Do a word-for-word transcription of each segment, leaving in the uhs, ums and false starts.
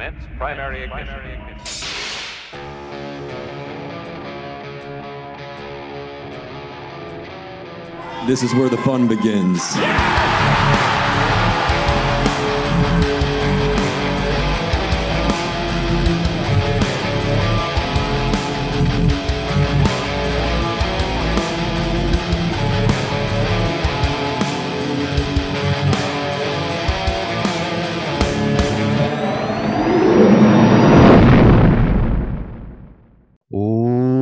Commence primary ignition. This is where the fun begins. Yeah!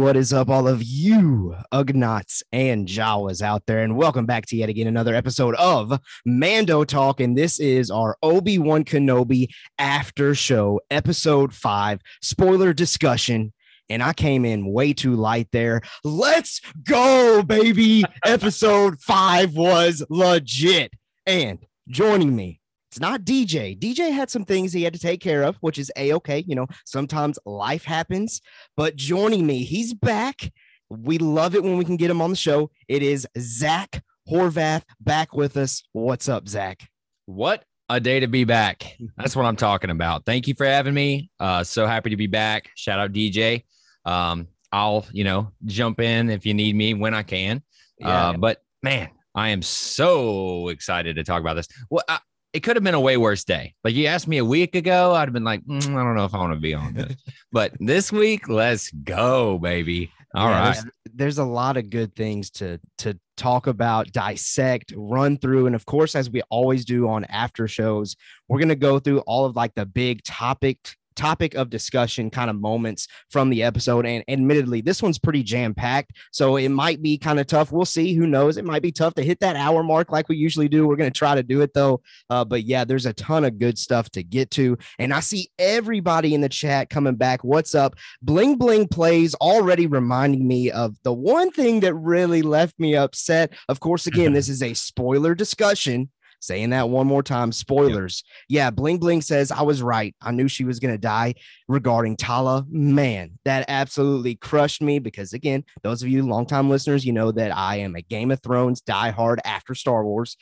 What is up, all of you Ugnaughts and Jawas out there, and welcome back to yet again another episode of Mando Talk, and this is our Obi-Wan Kenobi after show, episode five, spoiler discussion, and I came in way too light there. Let's go, baby! Episode five was legit, and joining me, it's not D J. D J had some things he had to take care of, which is A-okay. You know, sometimes life happens. But joining me, he's back. We love it when we can get him on the show. It is Zach Horvath back with us. What's up, Zach? What a day to be back. That's what I'm talking about. Thank you for having me. Uh, so happy to be back. Shout out D J. Um, I'll, you know, jump in if you need me when I can. Yeah. Uh, but, man, I am so excited to talk about this. Well, I, It could have been a way worse day. Like, you asked me a week ago, I'd have been like, mm, I don't know if I want to be on this. But this week, let's go, baby. All yeah, right. There's, there's a lot of good things to, to talk about, dissect, run through. And of course, as we always do on after shows, we're going to go through all of like the big topic topic of discussion kind of moments from the episode. And admittedly, this one's pretty jam-packed, so it might be kind of tough. We'll see. Who knows? It might be tough to hit that hour mark like we usually do. We're going to try to do it, though. Uh, but yeah, there's a ton of good stuff to get to. And I see everybody in the chat coming back. What's up? Bling Bling Plays already reminding me of the one thing that really left me upset. Of course, again, this is a spoiler discussion. Saying that one more time, spoilers. Yep. Yeah, Bling Bling says, I was right. I knew she was going to die regarding Tala. Man, that absolutely crushed me because, again, those of you longtime listeners, you know that I am a Game of Thrones diehard after Star Wars.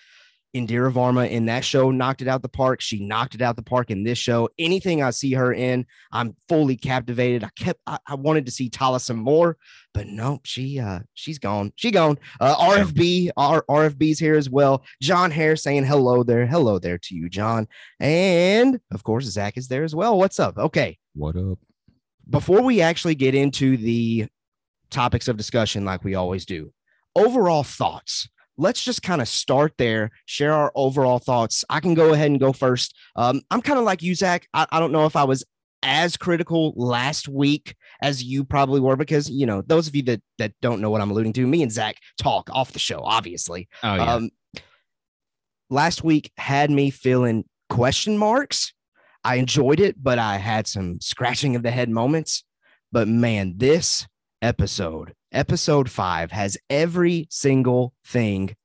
Indira Varma in that show knocked it out the park. She knocked it out the park in this show. Anything I see her in, I'm fully captivated. I kept, I, I wanted to see Tala some more, but no, she, uh, she's gone. She gone. Uh, R F B, R, RFB's here as well. John Hare saying hello there. Hello there to you, John. And of course, Zach is there as well. What's up? Okay. What up? Before we actually get into the topics of discussion, like we always do, overall thoughts. Let's just kind of start there, share our overall thoughts. I can go ahead and go first. Um, I'm kind of like you, Zach. I, I don't know if I was as critical last week as you probably were because, you know, those of you that that don't know what I'm alluding to, me and Zach talk off the show, obviously. Oh, yeah. Um, last week had me feeling question marks. I enjoyed it, but I had some scratching of the head moments. But, man, this episode... Episode five has every single thing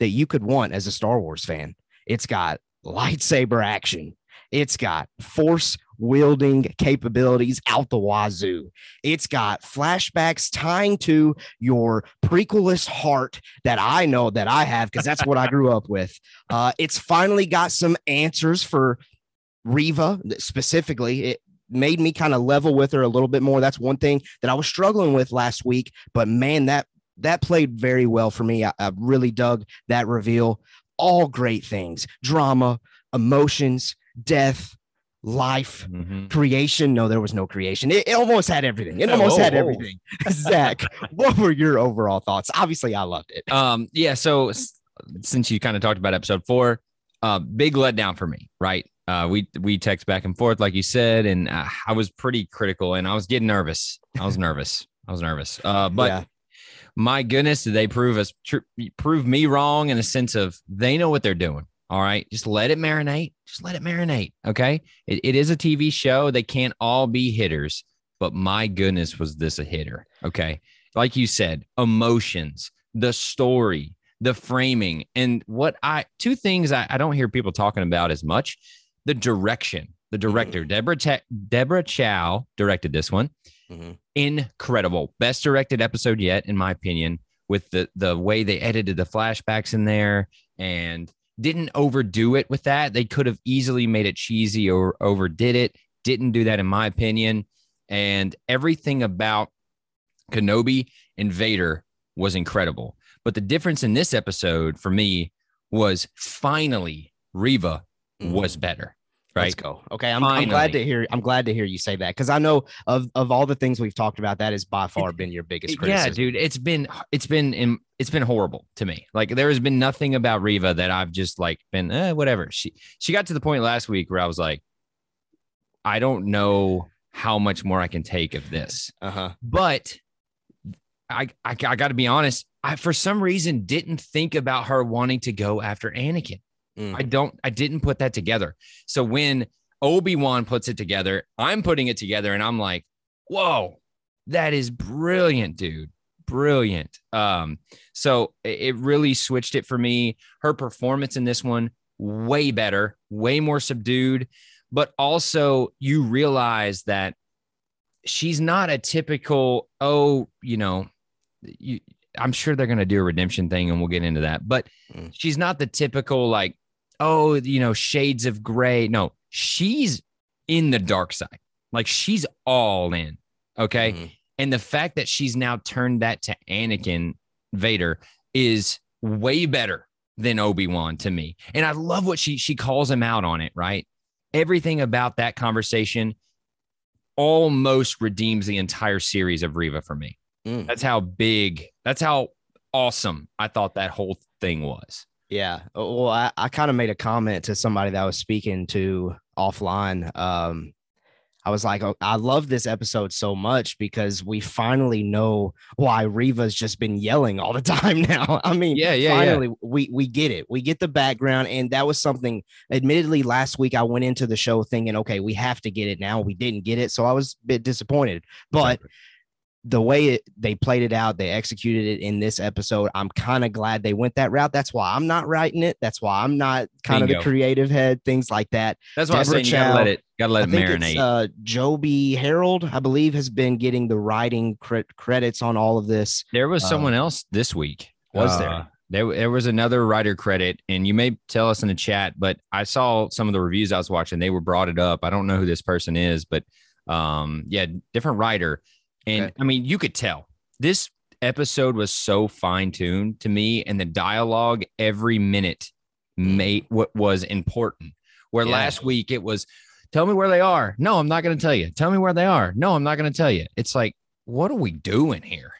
that you could want as a Star Wars fan. It's got lightsaber action. It's got force wielding capabilities out the wazoo. It's got flashbacks tying to your prequelist heart that I know that I have because that's what I grew up with. Uh, it's finally got some answers for Reva specifically. It, made me kind of level with her a little bit more. That's one thing that I was struggling with last week, but man, that, that played very well for me. I, I really dug that reveal. All great things, drama, emotions, death, life, mm-hmm. creation. No, there was no creation. It, it almost had everything. It almost oh, had everything. Oh. Zach, what were your overall thoughts? Obviously I loved it. Um, yeah. So since you kind of talked about episode four, uh, big letdown for me, right? Uh, we we text back and forth, like you said, and uh, I was pretty critical, and I was getting nervous. I was nervous. I was nervous. Uh, but yeah. My goodness, did they prove us tr- prove me wrong in the sense of they know what they're doing. All right, just let it marinate. Just let it marinate. Okay, it, it is a T V show. They can't all be hitters, but my goodness, was this a hitter? Okay, like you said, emotions, the story, the framing, and what I two things I, I don't hear people talking about as much. The direction, the director, mm-hmm. Deborah Te- Deborah Chow directed this one. Mm-hmm. Incredible. Best directed episode yet, in my opinion, with the, the way they edited the flashbacks in there and didn't overdo it with that. They could have easily made it cheesy or overdid it. didn't do that, in my opinion. And everything about Kenobi and Vader was incredible. But the difference in this episode for me was finally Reva mm-hmm. was better. Right. Let's go. Okay. I'm, I'm glad to hear. I'm glad to hear you say that, because I know of of all the things we've talked about, that has by far been your biggest criticism. Yeah, dude. It's been it's been it's been horrible to me. Like, there has been nothing about Reva that I've just like been eh, whatever. She she got to the point last week where I was like, I don't know how much more I can take of this. Uh-huh. But I I, I got to be honest. I for some reason didn't think about her wanting to go after Anakin. I don't, I didn't put that together. So when Obi-Wan puts it together, I'm putting it together and I'm like, whoa, that is brilliant, dude. Brilliant. Um, so it really switched it for me. Her performance in this one, way better, way more subdued, but also you realize that she's not a typical, oh, you know, you, I'm sure they're going to do a redemption thing and we'll get into that, but mm. she's not the typical like, oh, you know, shades of gray. No, she's in the dark side. Like, she's all in. Okay. Mm-hmm. And the fact that she's now turned that to Anakin Vader is way better than Obi-Wan to me. And I love what she, she calls him out on it. Right. Everything about that conversation almost redeems the entire series of Reva for me. Mm. That's how big, that's how awesome I thought that whole thing was. Yeah. Well, I, I kind of made a comment to somebody that I was speaking to offline. Um, I was like, oh, I love this episode so much because we finally know why Reva's just been yelling all the time now. I mean, yeah, yeah, finally, yeah. We, we get it. We get the background. And that was something, admittedly, last week I went into the show thinking, okay, we have to get it now. We didn't get it. So I was a bit disappointed. But exactly. The way it, they played it out, they executed it in this episode. I'm kind of glad they went that route. That's why I'm not writing it. That's why I'm not kind of the creative head, things like that. That's why I'm saying you gotta let it, gotta let it marinate. Uh, Joby Harold, I believe, has been getting the writing cre- credits on all of this. There was uh, someone else this week, was uh, there? There, there was another writer credit, and you may tell us in the chat, but I saw some of the reviews I was watching. They were brought it up. I don't know who this person is, but um, yeah, different writer. And I mean, you could tell this episode was so fine tuned to me, and the dialogue every minute made what was important. Where yeah. last week it was, tell me where they are. No, I'm not going to tell you. Tell me where they are. No, I'm not going to tell you. It's like, what are we doing here?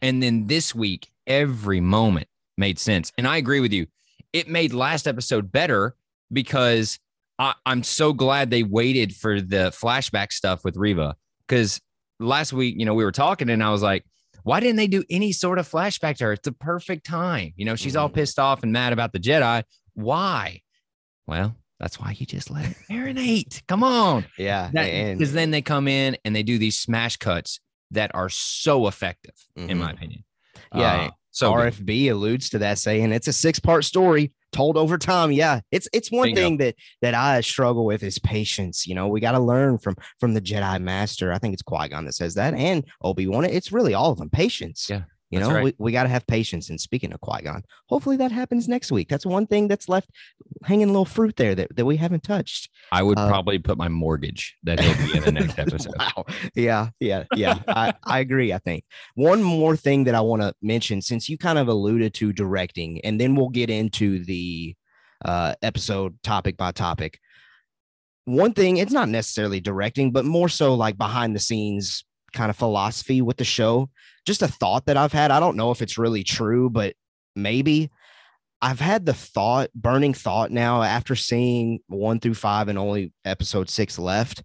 And then this week, every moment made sense. And I agree with you. It made last episode better because I, I'm so glad they waited for the flashback stuff with Reva, because last week, you know, we were talking and I was like, why didn't they do any sort of flashback to her? It's the perfect time. You know, she's all pissed off and mad about the Jedi. Why? Well, that's why you just let it marinate. Come on. Yeah. Because then they come in and they do these smash cuts that are so effective, mm-hmm. in my opinion. Yeah. Uh, so R F B good. Alludes to that, saying it's a six part story told over time. Yeah, it's it's one Bingo. Thing that that I struggle with is patience. You know, we got to learn from from the Jedi Master. I think it's Qui-Gon that says that, and Obi-Wan. It's really all of them. Patience. Yeah, you know, right. we, we got to have patience. And speaking of Qui-Gon, hopefully that happens next week. That's one thing that's left hanging, a little fruit there that, that we haven't touched. I would uh, probably put my mortgage that he'll be in the next episode. Wow. Yeah, yeah, yeah. I, I agree. I think one more thing that I want to mention, since you kind of alluded to directing, and then we'll get into the uh, episode topic by topic. One thing, it's not necessarily directing, but more so like behind the scenes kind of philosophy with the show. Just a thought that I've had. I don't know if it's really true, but maybe I've had the thought, burning thought now after seeing one through five and only episode six left.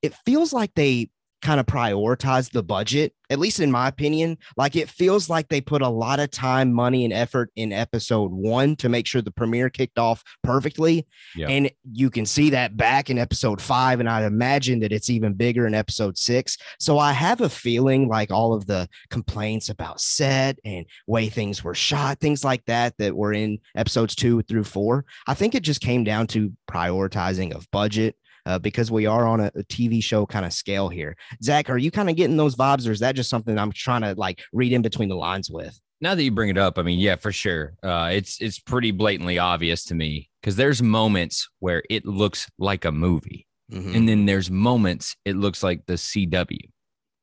It feels like they kind of prioritize the budget, at least in my opinion. Like, it feels like they put a lot of time, money, and effort in episode one to make sure the premiere kicked off perfectly. Yep. And you can see that back in episode five, and I'd imagine that it's even bigger in episode six. So I have a feeling like all of the complaints about set and way things were shot, things like that, that were in episodes two through four, I think it just came down to prioritizing of budget. Uh, because we are on a, a T V show kind of scale here. Zach, are you kind of getting those vibes, or is that just something I'm trying to like read in between the lines with? Now that you bring it up, I mean, yeah, for sure. Uh, it's it's pretty blatantly obvious to me, because there's moments where it looks like a movie. Mm-hmm. And then there's moments it looks like the C W.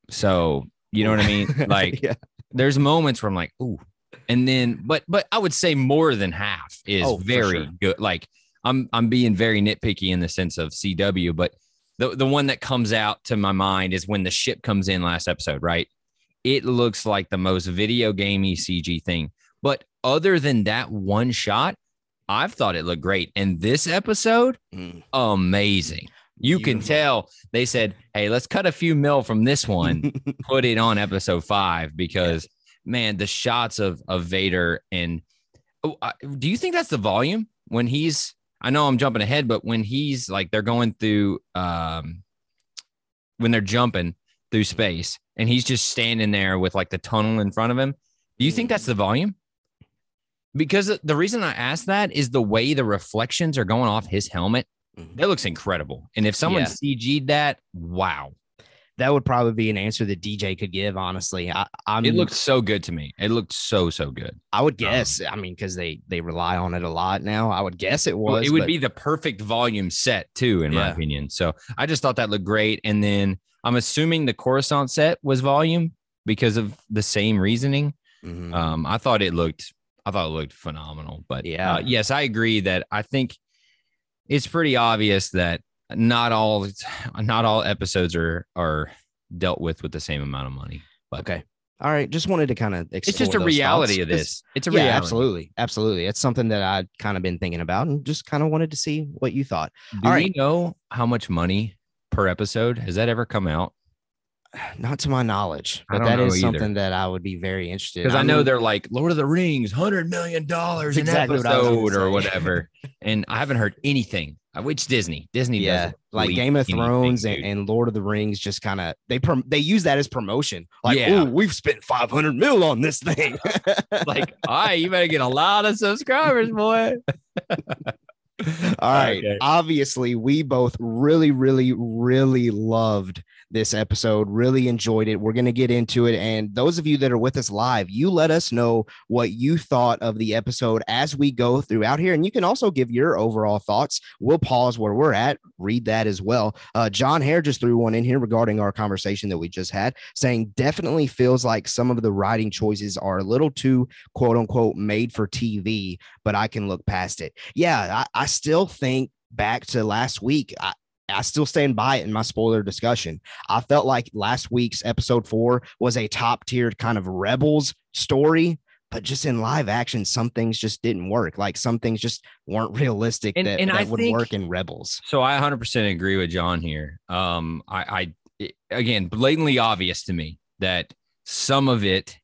So, you know what I mean? Like yeah. There's moments where I'm like, ooh. And then, but, but I would say more than half is oh, very sure. good. Like I'm, I'm being very nitpicky in the sense of C W, but the, the one that comes out to my mind is when the ship comes in last episode, right? It looks like the most video gamey C G thing. But other than that one shot, I've thought it looked great. And this episode, mm. amazing. You Beautiful. Can tell they said, hey, let's cut a few mil from this one, put it on episode five, because man, the shots of, of Vader and oh, I, do you think that's the volume when he's, I know I'm jumping ahead, but when he's like, they're going through, um, when they're jumping through space and he's just standing there with like the tunnel in front of him. Do you think that's the volume? Because the reason I asked that is the way the reflections are going off his helmet. Mm-hmm. That looks incredible. And if someone yeah. C G'd that, wow. That would probably be an answer that D J could give, honestly. I, I mean, it looked so good to me. It looked so, so good. I would guess. Um, I mean, because they, they rely on it a lot now. I would guess it was. Well, it would but... be the perfect volume set, too, in yeah. my opinion. So I just thought that looked great. And then I'm assuming the Coruscant set was volume because of the same reasoning. Mm-hmm. Um, I thought it looked I thought it looked phenomenal, but yeah, uh, yes, I agree that I think it's pretty obvious that not all not all episodes are are dealt with with the same amount of money. But okay, all right, just wanted to kind of explore it's just a reality thoughts. Of this. It's a yeah, reality. absolutely, absolutely. It's something that I'd kind of been thinking about and just kind of wanted to see what you thought. Do all right, you know how much money per episode has that ever come out? Not to my knowledge, but that is either. something that I would be very interested in. Because I, I know mean, they're like Lord of the Rings, one hundred million dollars an exactly episode what or whatever. And I haven't heard anything. Which Disney, Disney, yeah, like Game of Thrones anything, and, and Lord of the Rings just kind of they prom- they use that as promotion. Like, yeah. oh, we've spent five hundred mil on this thing. Like, all right, you better get a lot of subscribers, boy. All right. Okay. Obviously, we both really, really, really loved this episode, really enjoyed it. We're going to get into it. And those of you that are with us live, you let us know what you thought of the episode as we go throughout here. And you can also give your overall thoughts. We'll pause where we're at, read that as well. Uh, John Hare just threw one in here regarding our conversation that we just had, saying definitely feels like some of the writing choices are a little too, quote unquote, made for T V, but I can look past it. Yeah, I, I I still think back to last week. I, I still stand by it in my spoiler discussion. I felt like last week's episode four was a top tiered kind of Rebels story, but just in live action, some things just didn't work. Like some things just weren't realistic and, that, and that would think, work in Rebels. So I one hundred percent agree with John here. Um, I, I it, again, blatantly obvious to me that some of it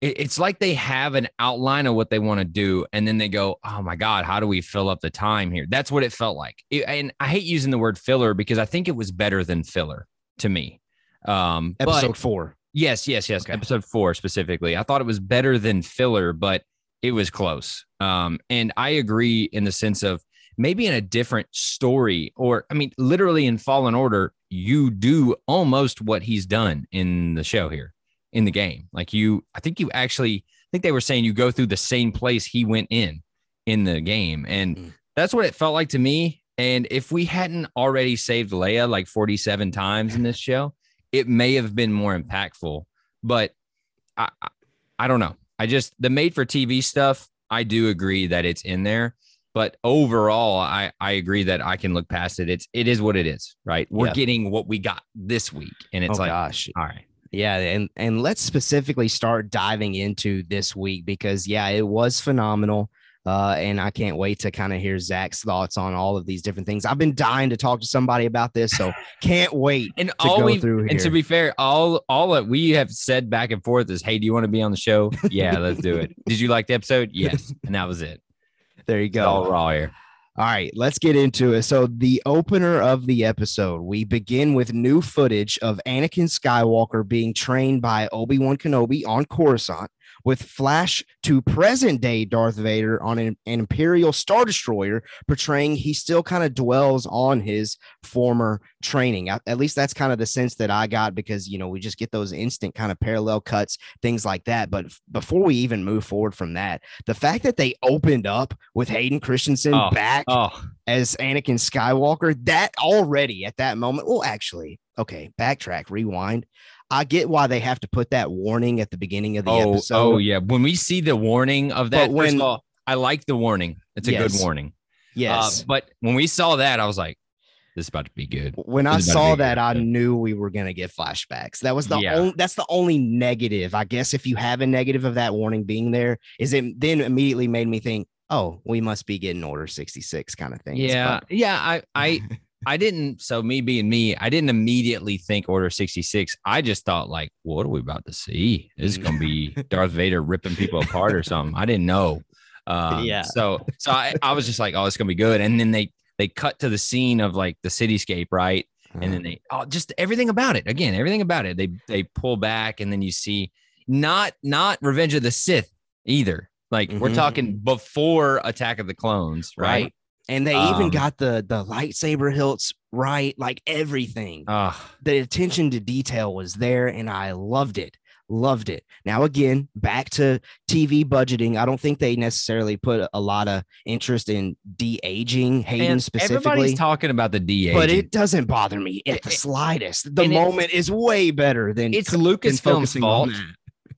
it's like they have an outline of what they want to do. And then they go, oh my God, how do we fill up the time here? That's what it felt like. It, and I hate using the word filler because I think it was better than filler to me. Um, episode but, four. Yes, yes, yes. Okay. Episode four specifically. I thought it was better than filler, but it was close. Um, and I agree in the sense of maybe in a different story or, I mean, literally in Fallen Order, you do almost what he's done in the show here. In the game, like you, I think you actually, I think they were saying you go through the same place he went in, in the game. And mm. that's what it felt like to me. And if we hadn't already saved Leia like forty-seven times in this show, it may have been more impactful, but I, I, I don't know. I just, the made for T V stuff, I do agree that it's in there, but overall, I, I agree that I can look past it. It's, it is what it is, right? We're yeah. getting what we got this week. And it's oh, like, gosh. all right. Yeah, and and let's specifically start diving into this week because, yeah, it was phenomenal, uh, and I can't wait to kind of hear Zach's thoughts on all of these different things. I've been dying to talk to somebody about this, so can't wait and to all go we, through here. And to be fair, all, all that we have said back and forth is, hey, do you want to be on the show? Yeah, let's do it. Did you like the episode? Yes, and that was it. There you go. It's all raw here. All right, let's get into it. So the opener of the episode, we begin with new footage of Anakin Skywalker being trained by Obi-Wan Kenobi on Coruscant with flash to present day Darth Vader on an, an Imperial Star Destroyer, portraying he still kind of dwells on his former training. At, at least that's kind of the sense that I got because, you know, we just get those instant kind of parallel cuts, things like that. But f- before we even move forward from that, the fact that they opened up with Hayden Christensen oh, back oh. as Anakin Skywalker, that already at that moment, well, actually, okay, backtrack, rewind. I get why they have to put that warning at the beginning of the oh, episode. Oh, yeah. When we see the warning of that, when, first of all, I like the warning. It's a yes, good warning. Yes. Uh, but when we saw that, I was like, this is about to be good. When I saw that, good. I knew we were going to get flashbacks. That was the yeah. only, that's the only negative. I guess if you have a negative of that warning being there, is it then immediately made me think, oh, we must be getting Order sixty-six kind of things. Yeah. But, yeah. I, I, I didn't. So me being me, I didn't immediately think Order sixty-six. I just thought like, what are we about to see? This is going to be Darth Vader ripping people apart or something. I didn't know. Um, yeah. So, so I, I was just like, oh, it's going to be good. And then they, they cut to the scene of like the cityscape. Right. Mm-hmm. And then they, oh, just everything about it again, everything about it. They, they pull back and then you see not, not Revenge of the Sith either. Like mm-hmm. we're talking before Attack of the Clones. Right. right. And they um, even got the the lightsaber hilts right, like everything. Uh, the attention to detail was there, and I loved it. Loved it. Now, again, back to T V budgeting. I don't think they necessarily put a lot of interest in de-aging Hayden specifically. Everybody's talking about the de-aging. But it doesn't bother me at the slightest. The moment is way better than it's Lucasfilm's fault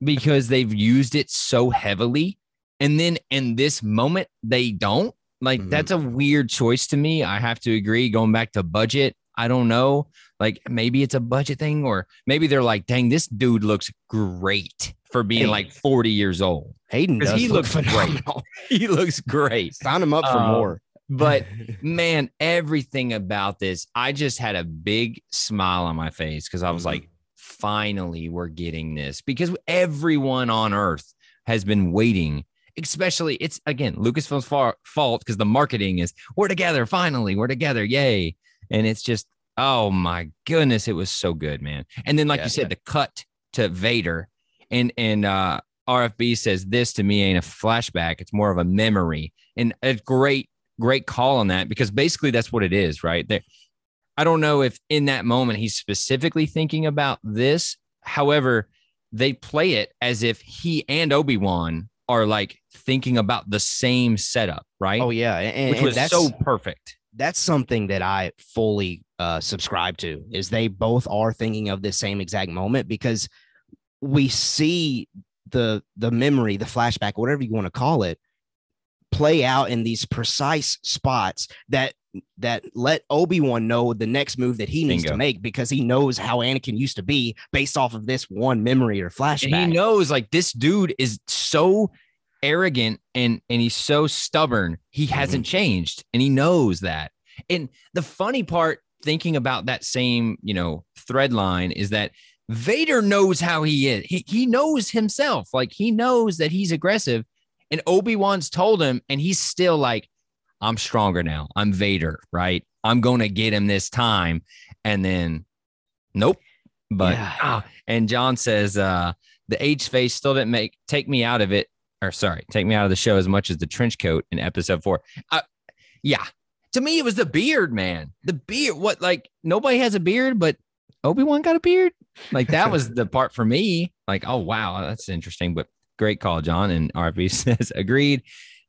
because they've used it so heavily. And then in this moment, they don't. Like, mm-hmm. that's a weird choice to me. I have to agree. Going back to budget, I don't know. Like, maybe it's a budget thing, or maybe they're like, dang, this dude looks great for being Hayden. Like forty years old. Hayden does he look looks phenomenal. Great. He looks great. Sign him up for um, more. But, man, everything about this, I just had a big smile on my face because I was mm-hmm. like, finally, we're getting this. Because everyone on Earth has been waiting. Especially, it's again Lucasfilm's far, fault because the marketing is we're together finally, we're together, yay! And it's just oh my goodness, it was so good, man. And then like yeah, you said, yeah. the cut to Vader, and and uh, R F B says this to me ain't a flashback; it's more of a memory, and a great great call on that because basically that's what it is, right? There, I don't know if in that moment he's specifically thinking about this. However, they play it as if he and Obi-Wan are like thinking about the same setup, right? Oh yeah, and, which was and that's, so perfect. That's something that I fully uh, subscribe to. Is they both are thinking of the same exact moment because we see the the memory, the flashback, whatever you want to call it, play out in these precise spots that that let Obi-Wan know the next move that he needs Bingo. To make because he knows how Anakin used to be based off of this one memory or flashback. And he knows like this dude is so arrogant and, and he's so stubborn. He hasn't mm-hmm. changed and he knows that. And the funny part thinking about that same, you know, thread line is that Vader knows how he is. He, he knows himself. Like he knows that he's aggressive and Obi-Wan's told him and he's still like, I'm stronger now. I'm Vader, right? I'm going to get him this time. And then, nope. But, yeah. ah, and John says, uh, the age phase still didn't make, take me out of it. Or sorry, take me out of the show as much as the trench coat in episode four. Uh, yeah. To me, it was the beard, man. The beard. What, like, nobody has a beard, but Obi-Wan got a beard. Like, that was the part for me. Like, oh, wow, that's interesting. But great call, John. And R P says, agreed.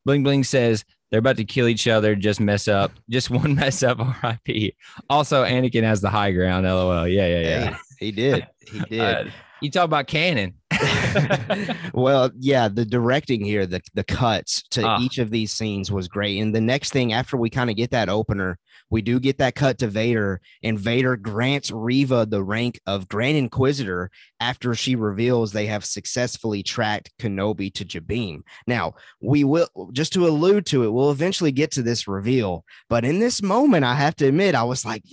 Bling Bling says, they're about to kill each other. Just mess up. Just one mess up. R I P. Also, Anakin has the high ground. L O L. Yeah, yeah, yeah. Hey, he did. He did. Uh, you talk about canon. Well, yeah. The directing here, the the cuts to uh, each of these scenes was great. And the next thing after we kind of get that opener, we do get that cut to Vader, and Vader grants Reva the rank of Grand Inquisitor after she reveals they have successfully tracked Kenobi to Jabiim. Now, we will, just to allude to it, we'll eventually get to this reveal. But in this moment, I have to admit, I was like,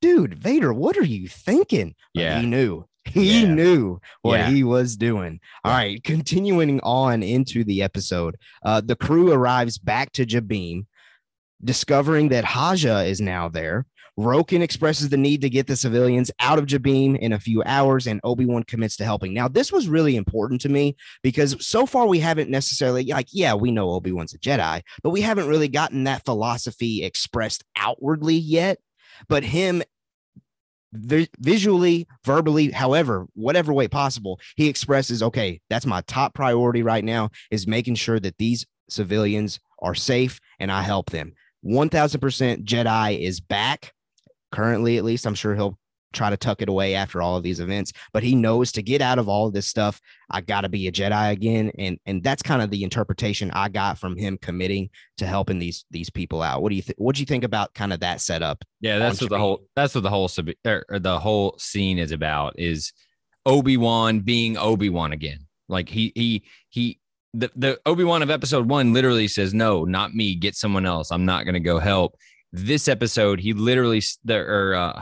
dude, Vader, what are you thinking? Yeah. But he knew. He yeah. knew what yeah. he was doing. All right, continuing on into the episode, uh, the crew arrives back to Jabiim, discovering that Haja is now there. Roken expresses the need to get the civilians out of Jabiim in a few hours, and Obi-Wan commits to helping. Now, this was really important to me because so far we haven't necessarily, like, yeah, we know Obi-Wan's a Jedi, but we haven't really gotten that philosophy expressed outwardly yet. But him vi- visually, verbally, however, whatever way possible, he expresses, okay, that's my top priority right now is making sure that these civilians are safe and I help them. one thousand percent Jedi is back, currently at least. I'm sure he'll try to tuck it away after all of these events, but he knows to get out of all of this stuff, I got to be a Jedi again. And and that's kind of the interpretation I got from him committing to helping these these people out. What do you think? What do you think about kind of that setup? Yeah, that's what the whole that's what the whole or the whole scene is about, is Obi-Wan being Obi-Wan again. Like he he he the, the Obi-Wan of episode one literally says, no, not me. Get someone else. I'm not going to go help. This episode, he literally there. Uh,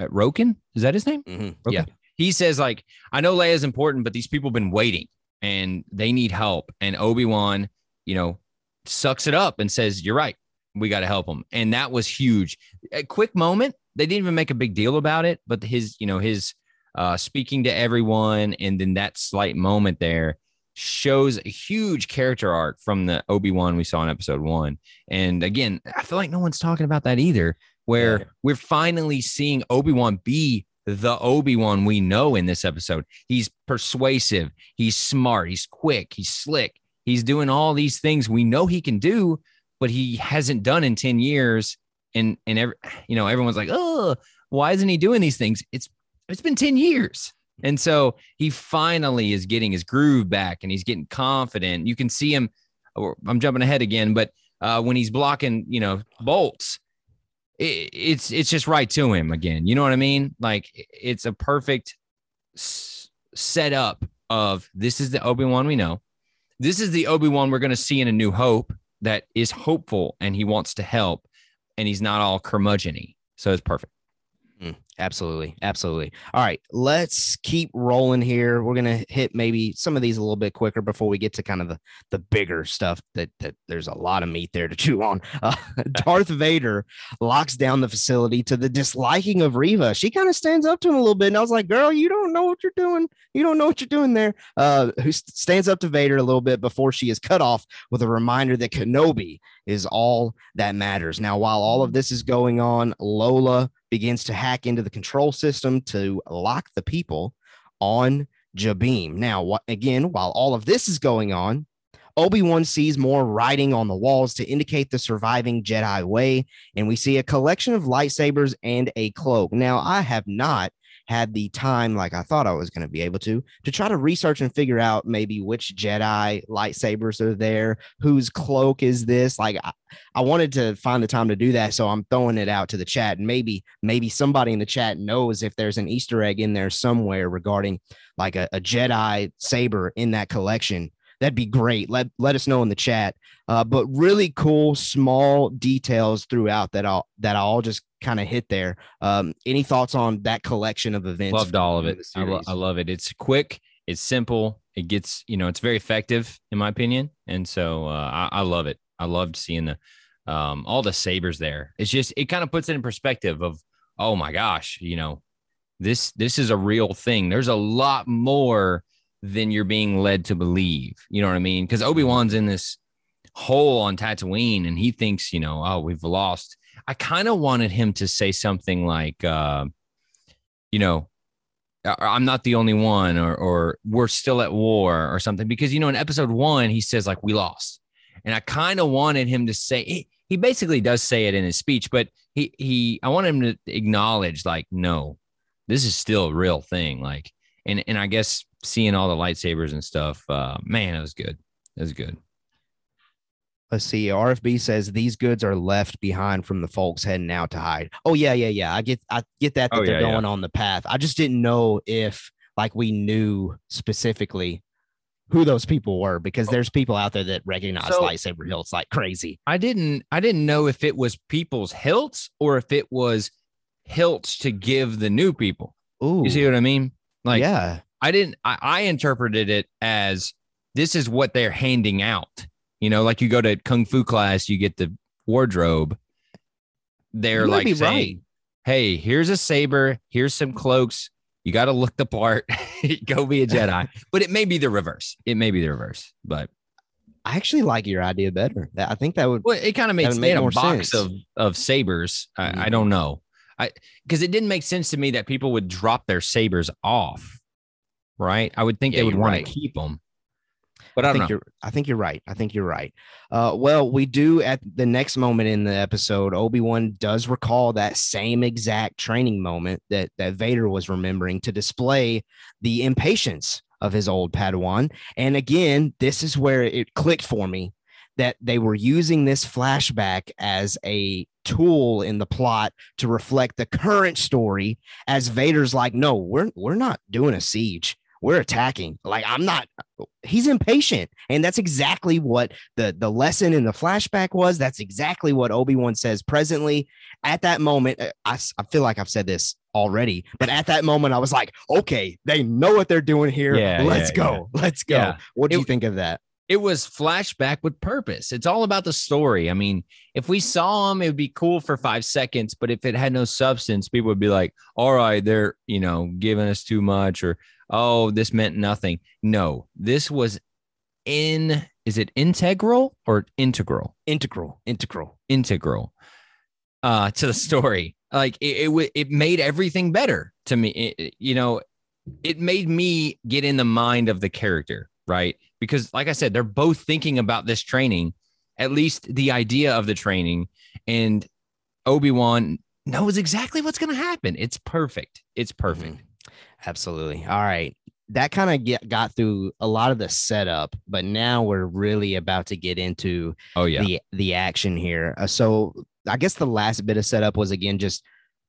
Roken, is that his name? Mm-hmm. Yeah. He says, like, I know Leia's important, but these people have been waiting and they need help. And Obi-Wan, you know, sucks it up and says, you're right. We got to help them. And that was huge. A quick moment. They didn't even make a big deal about it, but his, you know, his uh, speaking to everyone. And then that slight moment there shows a huge character arc from the Obi-Wan we saw in episode one. And again, I feel like no one's talking about that either, where yeah. we're finally seeing Obi-Wan be the Obi-Wan we know in this episode. He's persuasive. He's smart. He's quick. He's slick. He's doing all these things we know he can do, but he hasn't done in ten years. And, and every, you know, everyone's like, oh, why isn't he doing these things? It's It's been ten years. And so he finally is getting his groove back and he's getting confident. You can see him. I'm jumping ahead again, but uh, when he's blocking, you know, bolts, it's it's just right to him again. You know what I mean? Like, it's a perfect s- setup of this is the Obi-Wan we know. This is the Obi-Wan we're going to see in A New Hope that is hopeful and he wants to help and he's not all curmudgeon-y. So it's perfect. Mm, absolutely. Absolutely. All right. Let's keep rolling here. We're going to hit maybe some of these a little bit quicker before we get to kind of the, the bigger stuff that, that there's a lot of meat there to chew on. Uh, Darth Vader locks down the facility to the disliking of Reva. She kind of stands up to him a little bit. And I was like, girl, you don't know what you're doing. You don't know what you're doing there. Uh, who stands up to Vader a little bit before she is cut off with a reminder that Kenobi is all that matters. Now, while all of this is going on, Lola begins to hack into the control system to lock the people on Jabiim. Now, again, while all of this is going on, Obi-Wan sees more writing on the walls to indicate the surviving Jedi way, and we see a collection of lightsabers and a cloak. Now, I have not had the time, like I thought I was going to be able to, to try to research and figure out maybe which Jedi lightsabers are there, whose cloak is this. Like, I, I wanted to find the time to do that, so I'm throwing it out to the chat. And maybe, maybe somebody in the chat knows if there's an Easter egg in there somewhere regarding like a, a Jedi saber in that collection. That'd be great. Let, let us know in the chat. Uh, but really cool, small details throughout that all that I'll just kind of hit there. Um, any thoughts on that collection of events? Loved all of it. I, lo- I love it. It's quick. It's simple. It gets, you know, it's very effective in my opinion. And so uh, I, I love it. I loved seeing the um, all the sabers there. It's just, it kind of puts it in perspective of, oh my gosh, you know, this this is a real thing. There's a lot more than you're being led to believe. You know what I mean? Because Obi-Wan's in this hole on Tatooine and he thinks, you know, oh, we've lost. I kind of wanted him to say something like, uh, you know, I'm not the only one, or, or we're still at war or something. Because, you know, in episode one, he says like, we lost. And I kind of wanted him to say, he, he basically does say it in his speech, but he, he, I want him to acknowledge like, no, this is still a real thing. Like, and, and I guess, seeing all the lightsabers and stuff, uh, man, it was good. It was good. Let's see. R F B says these goods are left behind from the folks heading out to hide. Oh yeah, yeah, yeah. I get, I get that, that oh, they're yeah, going yeah. on the path. I just didn't know if like we knew specifically who those people were, because there's people out there that recognize so, lightsaber hilts like crazy. I didn't, I didn't know if it was people's hilts or if it was hilts to give the new people. Ooh, you see what I mean? Like, yeah. I didn't, I, I interpreted it as this is what they're handing out. You know, like you go to Kung Fu class, you get the wardrobe. They're you like saying, right. hey, here's a saber. Here's some cloaks. You got to look the part. Go be a Jedi. But it may be the reverse. It may be the reverse. But I actually like your idea better. I think that would. Well, it kind of makes make a box sense. of of sabers. Mm-hmm. I, I don't know. I Because it didn't make sense to me that people would drop their sabers off. Right. I would think yeah, they would want right. to keep them. But I, I think know. you're I think you're right. I think you're right. Uh, well, we do at the next moment in the episode, Obi-Wan does recall that same exact training moment that, that Vader was remembering to display the impatience of his old Padawan. And again, this is where it clicked for me that they were using this flashback as a tool in the plot to reflect the current story as Vader's like, no, we're we're not doing a siege. We're attacking. Like, I'm not, he's impatient. And that's exactly what the, the lesson in the flashback was. That's exactly what Obi-Wan says presently at that moment. I, I feel like I've said this already, but at that moment I was like, okay, they know what they're doing here. Yeah, let's yeah, go. Yeah. Let's go. Yeah. What do it, you think of that? It was flashback with purpose. It's all about the story. I mean, if we saw him, it would be cool for five seconds, but if it had no substance, people would be like, all right, they're, you know, giving us too much, or, oh, this meant nothing. No, this was in, is it integral or integral? Integral, integral, integral uh, to the story. Like it, it, it made everything better to me. It, you know, it made me get in the mind of the character, right? Because like I said, they're both thinking about this training, at least the idea of the training, and Obi-Wan knows exactly what's going to happen. It's perfect. It's perfect. Mm-hmm. Absolutely. All right. That kind of got through a lot of the setup, but now we're really about to get into oh, yeah. the, the action here. Uh, so I guess the last bit of setup was, again, just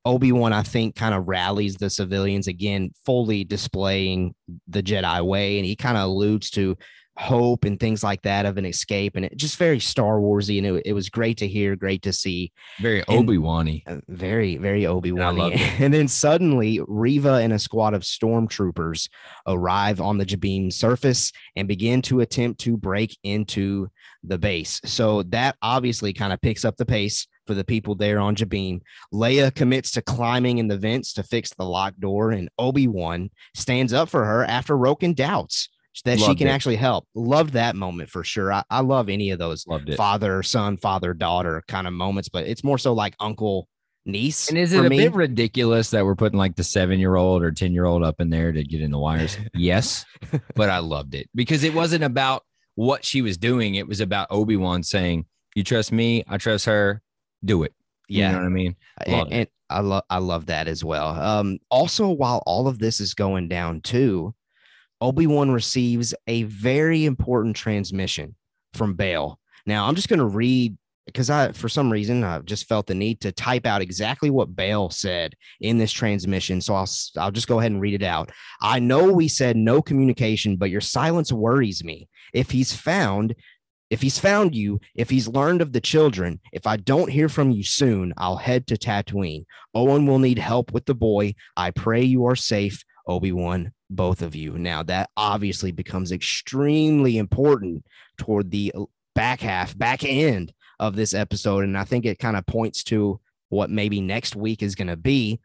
Obi-Wan, I think, kind of rallies the civilians, again, fully displaying the Jedi way. And he kind of alludes to hope and things like that of an escape. And it just very Star Warsy. And it, it was great to hear, great to see. Very Obi-Wan-y. Very, very Obi-Wan-y. And, and then suddenly Reva and a squad of stormtroopers arrive on the Jabiim surface and begin to attempt to break into the base. So that obviously kind of picks up the pace for the people there on Jabiim. Leia commits to climbing in the vents to fix the locked door, and Obi-Wan stands up for her after Roken doubts that loved she can it. actually help. Loved that moment for sure. I, I love any of those loved father, it. son, father, daughter kind of moments, but it's more so like uncle, niece. And is it a me? bit ridiculous that we're putting like the seven-year-old or ten-year-old up in there to get in the wires? Yes, but I loved it because it wasn't about what she was doing. It was about Obi-Wan saying, you trust me, I trust her, do it. Yeah. You know what I mean? Love and, and I love, I love that as well. Um, also, while all of this is going down too, Obi-Wan receives a very important transmission from Bail. Now, I'm just going to read because I, for some reason, I just felt the need to type out exactly what Bail said in this transmission. So I'll, I'll just go ahead and read it out. I know we said no communication, but your silence worries me. If he's found, if he's found you, if he's learned of the children, if I don't hear from you soon, I'll head to Tatooine. Owen will need help with the boy. I pray you are safe, Obi-Wan, both of you. Now, that obviously becomes extremely important toward the back half, back end of this episode. And I think it kind of points to what maybe next week is going to be.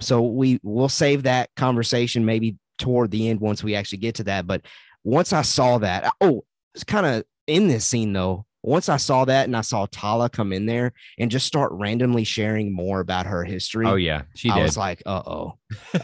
So we will save that conversation maybe toward the end once we actually get to that. But once I saw that, oh, it's kind of in this scene, though. Once I saw that and I saw Tala come in there and just start randomly sharing more about her history. Oh, yeah. She did. I was like, uh-oh.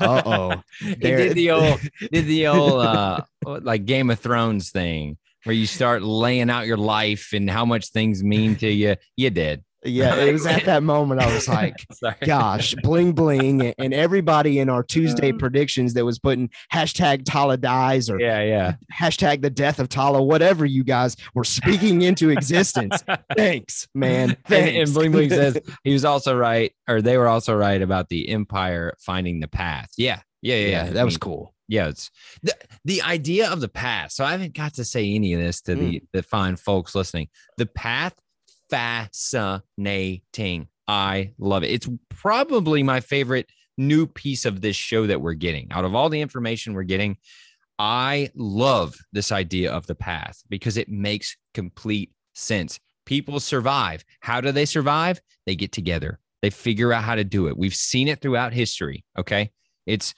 Uh-oh. There- did the old, did the old uh, like Game of Thrones thing where you start laying out your life and how much things mean to you. You did. Yeah, it was at that moment I was like, gosh, bling, bling. And everybody in our Tuesday predictions that was putting hashtag Tala dies or yeah, yeah. hashtag the death of Tala, whatever you guys were speaking into existence. Thanks, man. Thanks. And, and bling, bling says he was also right, or they were also right about the Empire finding the path. Yeah, yeah, yeah. yeah that I mean, was cool. Yeah, it's the, the idea of the path. So I haven't got to say any of this to mm. the, the fine folks listening. The path. Fascinating. I love it. It's probably my favorite new piece of this show that we're getting. Out of all the information we're getting, I love this idea of the path because it makes complete sense. People survive. How do they survive? They get together. They figure out how to do it. We've seen it throughout history, okay? It's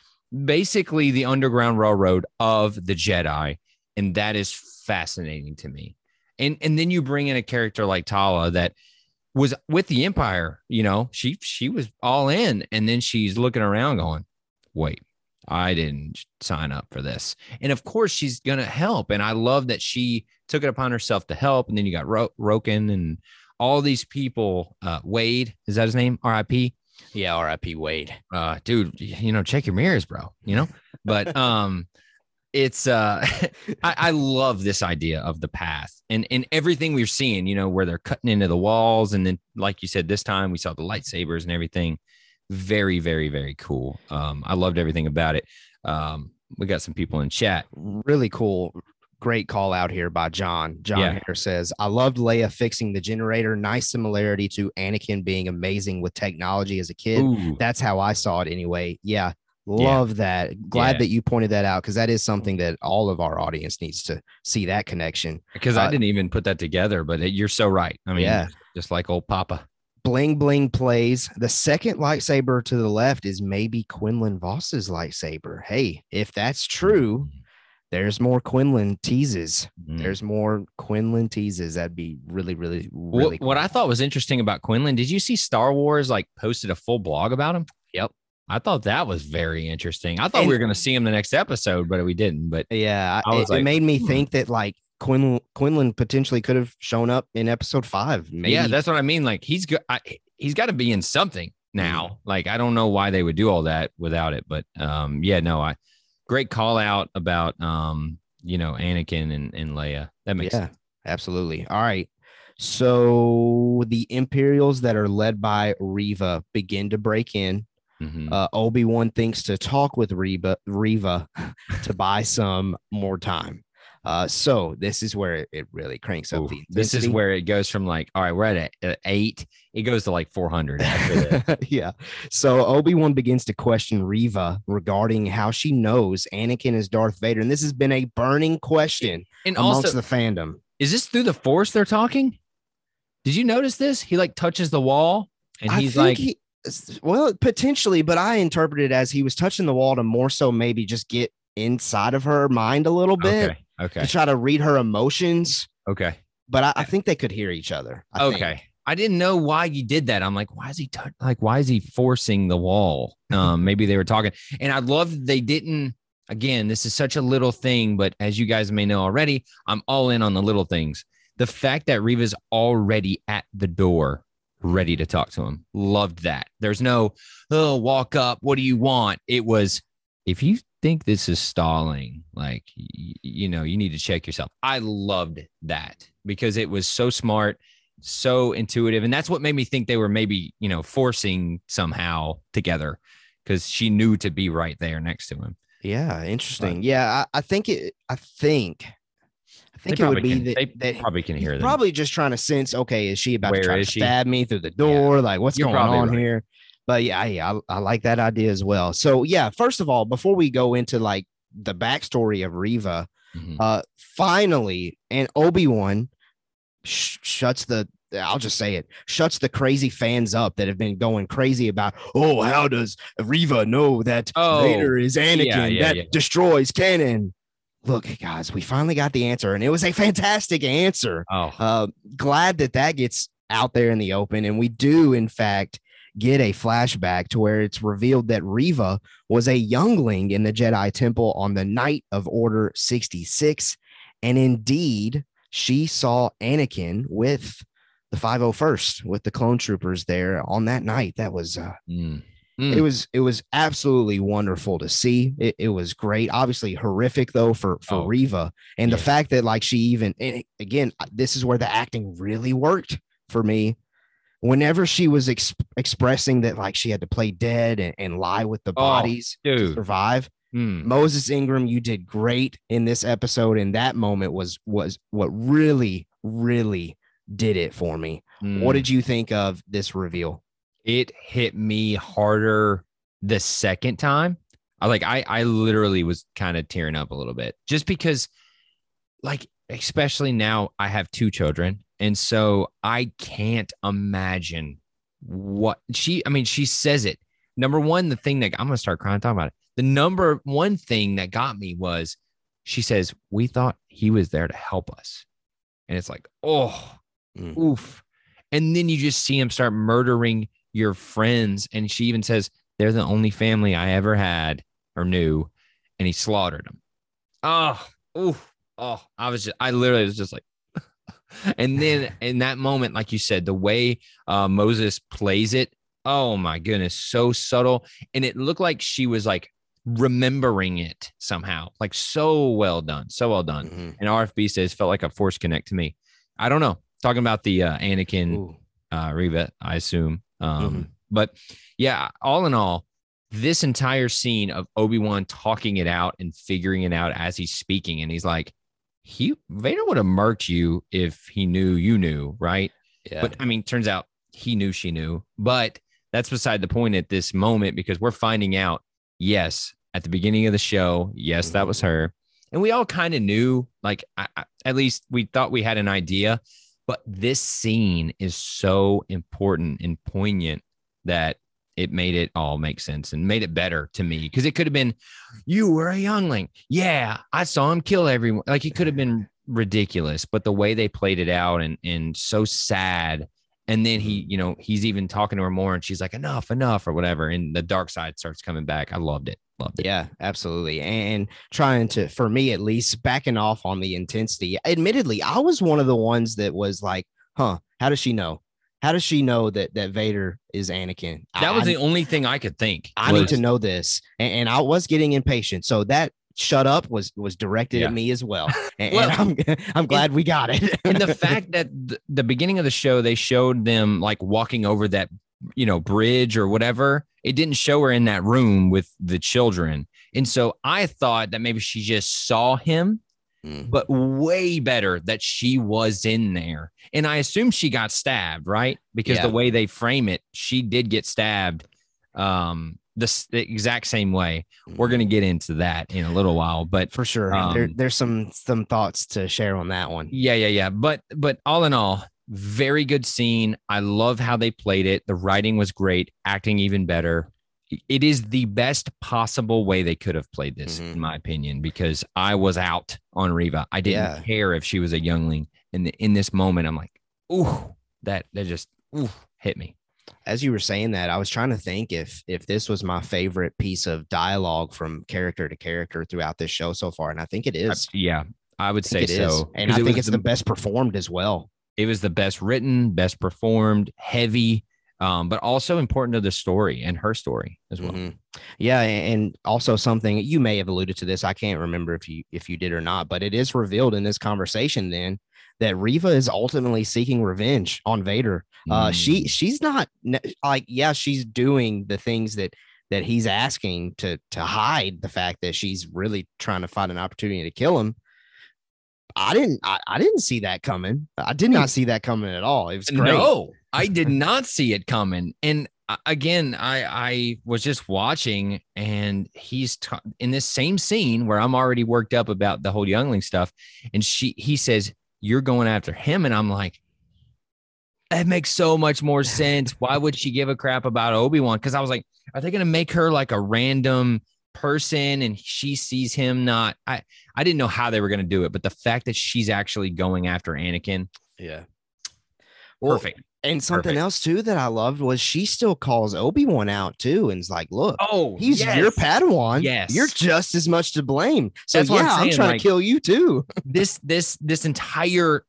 basically the Underground Railroad of the Jedi, and that is fascinating to me. And and then you bring in a character like Tala that was with the Empire, you know, she she was all in. And then she's looking around going, wait, I didn't sign up for this. And of course she's going to help. And I love that she took it upon herself to help. And then you got Ro- Roken and all these people, uh, Wade, is that his name? R I P. Yeah. R I P Wade. Uh, dude, you know, check your mirrors, bro, you know, but, um, it's, uh, I, I love this idea of the path and, and everything we're seeing, you know, where they're cutting into the walls. And then, like you said, this time we saw the lightsabers and everything. Very, very, very cool. Um, I loved everything about it. Um, we got some people in chat. Really cool. Great call out here by John. John yeah. Hare says, I loved Leia fixing the generator. Nice similarity to Anakin being amazing with technology as a kid. Ooh. That's how I saw it anyway. Yeah. Love yeah. that. Glad yeah. that you pointed that out, because that is something that all of our audience needs to see, that connection. Because uh, I didn't even put that together, but you're so right. I mean, yeah. just like old Papa. Bling Bling plays. The second lightsaber to the left is maybe Quinlan Voss's lightsaber. Hey, if that's true, there's more Quinlan teases. Mm. There's more Quinlan teases. That'd be really, really, really what, cool. What I thought was interesting about Quinlan, did you see Star Wars like posted a full blog about him? Yep. I thought that was very interesting. I thought and, we were going to see him the next episode, but we didn't. But yeah, I was it, like, it made me hmm. think that like, Quinlan, Quinlan potentially could have shown up in episode five. Maybe. Yeah, that's what I mean. Like he's go- I, he's got to be in something now. Like I don't know why they would do all that without it, but um, yeah, no, I great call out about um, you know, Anakin and, and Leia. That makes yeah, sense. Absolutely. All right. So the Imperials that are led by Reva begin to break in. Mm-hmm. Uh, Obi-Wan thinks to talk with Reva Reva to buy some more time. Uh, so this is where it, it really cranks up. Ooh, the this is where it goes from like, all right, we're at a, a eight. It goes to like four hundred. After yeah. So Obi-Wan begins to question Reva regarding how she knows Anakin is Darth Vader. And this has been a burning question and amongst also, the fandom. Is this through the Force they're talking? Did you notice this? He like touches the wall and I he's like, he, well, potentially, but I interpreted it as he was touching the wall to more so maybe just get inside of her mind a little bit. Okay. Okay. To try to read her emotions. Okay. But I, I think they could hear each other. I okay. Think. I didn't know why you did that. I'm like, why is he t- like, why is he forcing the wall? Um, maybe they were talking. And I love that they didn't. Again, this is such a little thing, but as you guys may know already, I'm all in on the little things. The fact that Reva's already at the door, ready to talk to him. Loved that. There's no, oh, walk up. What do you want? It was, if you think this is stalling, like, y- you know, you need to check yourself. I loved that because it was so smart, so intuitive. And that's what made me think they were maybe, you know, forcing somehow together because she knew to be right there next to him. Yeah. Interesting. But, yeah. I, I think it, I think, I think it would be can, that they that probably can hear them. Probably just trying to sense, okay, is she about Where to try to she? stab me through the door? Yeah. Like what's You're going on right. here? But yeah, I, I, I like that idea as well. So yeah, first of all, before we go into like the backstory of Reva, mm-hmm. uh, finally, and Obi-Wan sh- shuts the, I'll just say it, shuts the crazy fans up that have been going crazy about, oh, how does Reva know that oh, Vader is Anakin yeah, yeah, that yeah. destroys canon? Look, guys, we finally got the answer, and it was a fantastic answer. Oh. Uh, glad that that gets out there in the open, and we do, in fact, get a flashback to where it's revealed that Reva was a youngling in the Jedi Temple on the night of Order sixty-six. And indeed, she saw Anakin with the five oh first, with the clone troopers there on that night. That was, uh, mm. Mm. it was, it was absolutely wonderful to see. It, it was great, obviously horrific though for, for oh. Reva. And yeah. the fact that like she even, and again, this is where the acting really worked for me. Whenever she was ex- expressing that, like she had to play dead and, and lie with the bodies oh, to survive, mm. Moses Ingram, you did great in this episode, and that moment was was what really, really did it for me. Mm. What did you think of this reveal? It hit me harder the second time. I like, I I literally was kind of tearing up a little bit, just because, like, especially now I have two children. And so I can't imagine what she, I mean, she says it. Number one, the thing that I'm going to start crying talking about it. The number one thing that got me was she says, we thought he was there to help us. And it's like, oh, mm. oof. And then you just see him start murdering your friends. And she even says, they're the only family I ever had. or knew, and he slaughtered him. Oh, oh, oh, I was just, I literally was just like, and then in that moment, like you said, the way uh, Moses plays it, oh my goodness, so subtle. And it looked like she was like remembering it somehow, like so well done, so well done. Mm-hmm. And R F B says, felt like a Force connect to me. I don't know. Talking about the uh, Anakin uh, Reva, I assume. Um, mm-hmm. But yeah, all in all, this entire scene of Obi-Wan talking it out and figuring it out as he's speaking. And he's like, he Vader would have murked you if he knew you knew, right? Yeah. But I mean, turns out he knew she knew. But that's beside the point at this moment, because we're finding out, yes, at the beginning of the show, yes, that was her. And we all kind of knew, like, I, I, at least we thought we had an idea. But this scene is so important and poignant that it made it all make sense and made it better to me, because it could have been, you were a youngling. Yeah, I saw him kill everyone. Like, it could have been ridiculous, but the way they played it out and and so sad. And then he, you know, he's even talking to her more and she's like, enough, enough or whatever. And the dark side starts coming back. I loved it. Loved it. Yeah, absolutely. And trying to, for me at least, backing off on the intensity. Admittedly, I was one of the ones that was like, huh, how does she know? How does she know that that Vader is Anakin? That was I, the only thing I could think. I was, need to know this. And, and I was getting impatient. So that shut up was was directed yeah. at me as well. And, well, and I'm, I'm glad and, we got it. And the fact that th- the beginning of the show, they showed them like walking over that, you know, bridge or whatever. It didn't show her in that room with the children. And so I thought that maybe she just saw him. Mm. But way better that she was in there. And I assume she got stabbed, right? Because yeah. the way they frame it, she did get stabbed um, the, the exact same way. Mm. We're going to get into that in a little while, but for sure. Um, there, there's some, some thoughts to share on that one. Yeah, yeah, yeah. But, but all in all, very good scene. I love how they played it. The writing was great. Acting even better. It is the best possible way they could have played this, mm-hmm. in my opinion, because I was out on Reva. I didn't yeah. care if she was a youngling. And in this moment, I'm like, ooh, that that just ooh, hit me. As you were saying that, I was trying to think if if this was my favorite piece of dialogue from character to character throughout this show so far. And I think it is. I, yeah, I would I say so. Is. And I think it it's the, the best performed as well. It was the best written, best performed, heavy. Um, but also important to the story and her story as well. Mm-hmm. Yeah. And also something you may have alluded to this. I can't remember if you if you did or not, but it is revealed in this conversation then that Reva is ultimately seeking revenge on Vader. Mm. Uh, she she's not like, yeah, she's doing the things that that he's asking to to hide the fact that she's really trying to find an opportunity to kill him. I didn't I, I didn't see that coming. I did not see that coming at all. It was great. No. I did not see it coming. And again, I, I was just watching, and he's t- in this same scene where I'm already worked up about the whole youngling stuff. And she, he says, you're going after him. And I'm like, that makes so much more sense. Why would she give a crap about Obi-Wan? Cause I was like, are they going to make her like a random person and she sees him? Not, I, I didn't know how they were going to do it, but the fact that she's actually going after Anakin. Yeah. Perfect. Well, and something Perfect. else, too, that I loved was she still calls Obi-Wan out, too, and is like, look, oh, he's yes. your Padawan. Yes. You're just as much to blame. So, That's yeah, I'm, saying, I'm trying like, to kill you, too. this this this entire,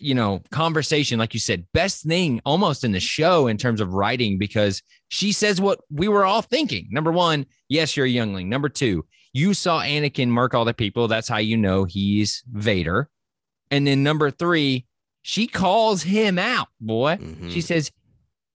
you know, conversation, like you said, best thing almost in the show in terms of writing, because she says what we were all thinking. Number one, yes, you're a youngling. Number two, you saw Anakin murk all the people. That's how you know he's Vader. And then number three, she calls him out, boy. Mm-hmm. She says,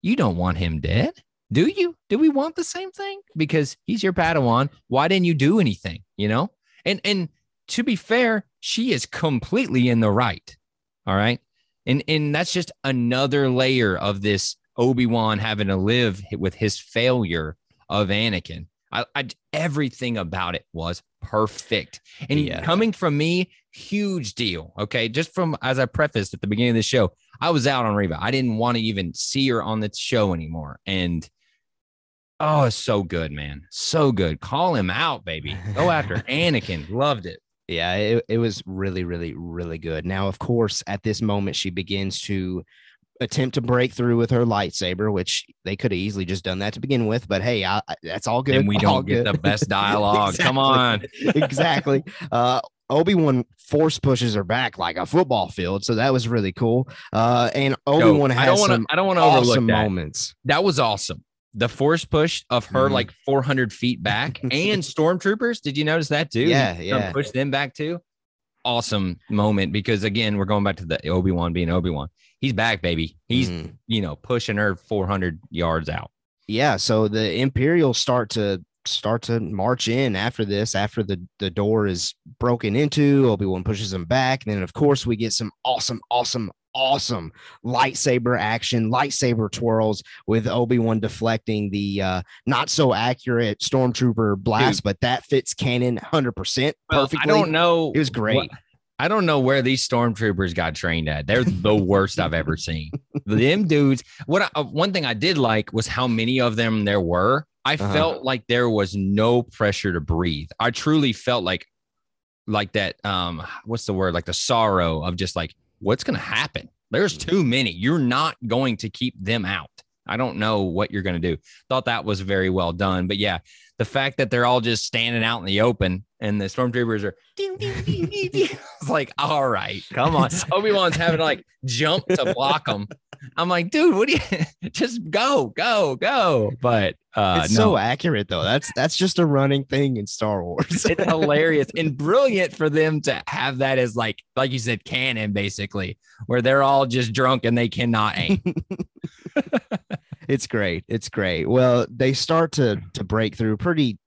you don't want him dead, do you? Do we want the same thing? Because he's your Padawan. Why didn't you do anything, you know? And and to be fair, she is completely in the right, all right? And, and that's just another layer of this Obi-Wan having to live with his failure of Anakin. I, I, everything about it was perfect. And yeah. coming from me, huge deal. Okay. Just from, as I prefaced at the beginning of the show, I was out on Reva. I didn't want to even see her on the show anymore. And oh, it's so good, man. So good. Call him out, baby. Go after Anakin. Loved it. Yeah. It, it was really, really, really good. Now, of course, at this moment, she begins to attempt to break through with her lightsaber, which they could have easily just done that to begin with, but hey, I, I, that's all good. And we all don't good. Get the best dialogue. Exactly. Come on. Exactly. Uh, Obi-Wan force pushes her back like a football field, so that was really cool. Uh, and Obi-Wan has I don't wanna, some I don't wanna overlook awesome that. moments. That was awesome. The force push of her mm. like four hundred feet back and stormtroopers. Did you notice that too? Yeah, yeah. Push them back too. Awesome moment, because again, we're going back to the Obi-Wan being Obi-Wan. He's back, baby. He's, mm. you know, pushing her four hundred yards out. Yeah, so the Imperials start to start to march in after this, after the, the door is broken into. Obi-Wan pushes them back. And then, of course, we get some awesome, awesome, awesome lightsaber action, lightsaber twirls with Obi-Wan deflecting the uh, not so accurate stormtrooper blast, Dude. but that fits canon one hundred percent perfectly. Well, I don't know. It was great. What? I don't know where these stormtroopers got trained at. They're the worst I've ever seen. Them dudes. What I, one thing I did like was how many of them there were. I uh-huh. felt like there was no pressure to breathe. I truly felt like, like that. Um, what's the word? Like the sorrow of just like, what's going to happen? There's too many. You're not going to keep them out. I don't know what you're going to do. Thought that was very well done. But yeah, the fact that they're all just standing out in the open and the stormtroopers are ding, ding, ding, ding, ding. It's like, all right, come on. Obi-Wan's having to like jump to block them. I'm like, dude, what do you just go, go, go? But uh, it's no. so accurate though. That's that's just a running thing in Star Wars. It's hilarious and brilliant for them to have that as like, like you said, canon basically, where they're all just drunk and they cannot aim. It's great. It's great. Well, they start to to break through pretty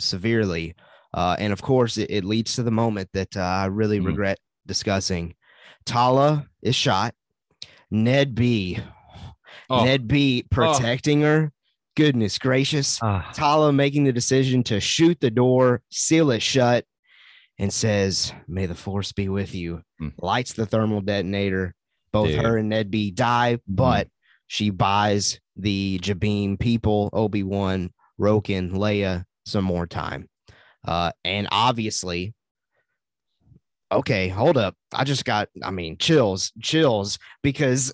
severely. Uh, and of course, it, it leads to the moment that uh, I really mm-hmm. regret discussing. Tala is shot. Ned B. Oh. Ned B protecting oh. her. Goodness gracious. Uh. Tala making the decision to shoot the door, seal it shut, and says, "May the force be with you." Mm. Lights the thermal detonator. Both Dude. her and Ned B die, but mm. she buys the Jabiim people, Obi-Wan, Roken, Leia, some more time. Uh, and obviously, okay, hold up. I just got, I mean, chills, chills, because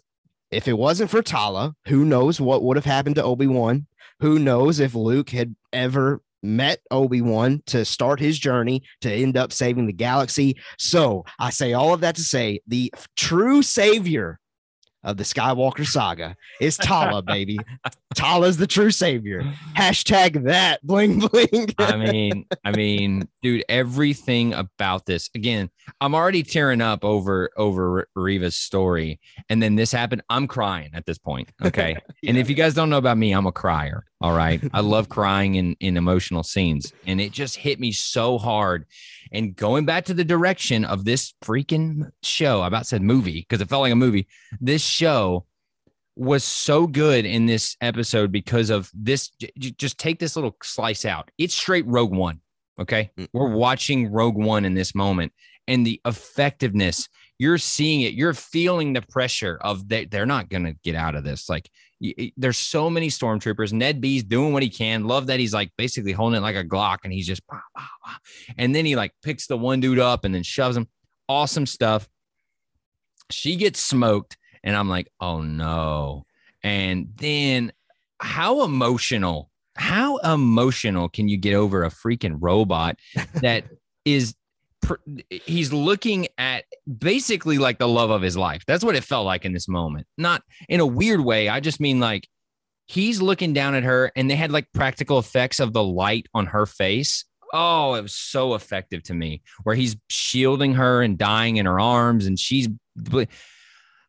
if it wasn't for Tala, who knows what would have happened to Obi-Wan? Who knows if Luke had ever met Obi-Wan to start his journey to end up saving the galaxy? So I say all of that to say the true savior of the Skywalker saga is Tala, baby. Tala's the true savior. Hashtag that bling bling. I mean, I mean, dude, everything about this. Again, I'm already tearing up over over Reva's story, and then this happened. I'm crying at this point. Okay, yeah. And if you guys don't know about me, I'm a crier. All right, I love crying in in emotional scenes, and it just hit me so hard. And going back to the direction of this freaking show, I about said movie because it felt like a movie. This show was so good in this episode because of this. J- just take this little slice out. It's straight Rogue One. Okay. Mm-hmm. We're watching Rogue One in this moment and the effectiveness. You're seeing it. You're feeling the pressure of they, they're not going to get out of this. Like y- there's so many stormtroopers. Ned B's doing what he can. Love that he's like basically holding it like a Glock and he's just, bah, bah, bah. And then he like picks the one dude up and then shoves him. Awesome stuff. She gets smoked and I'm like, oh no. And then how emotional, how emotional can you get over a freaking robot that is he's looking at basically like the love of his life. That's what it felt like in this moment. Not in a weird way. I just mean like he's looking down at her and they had like practical effects of the light on her face. Oh, it was so effective to me where he's shielding her and dying in her arms and she's.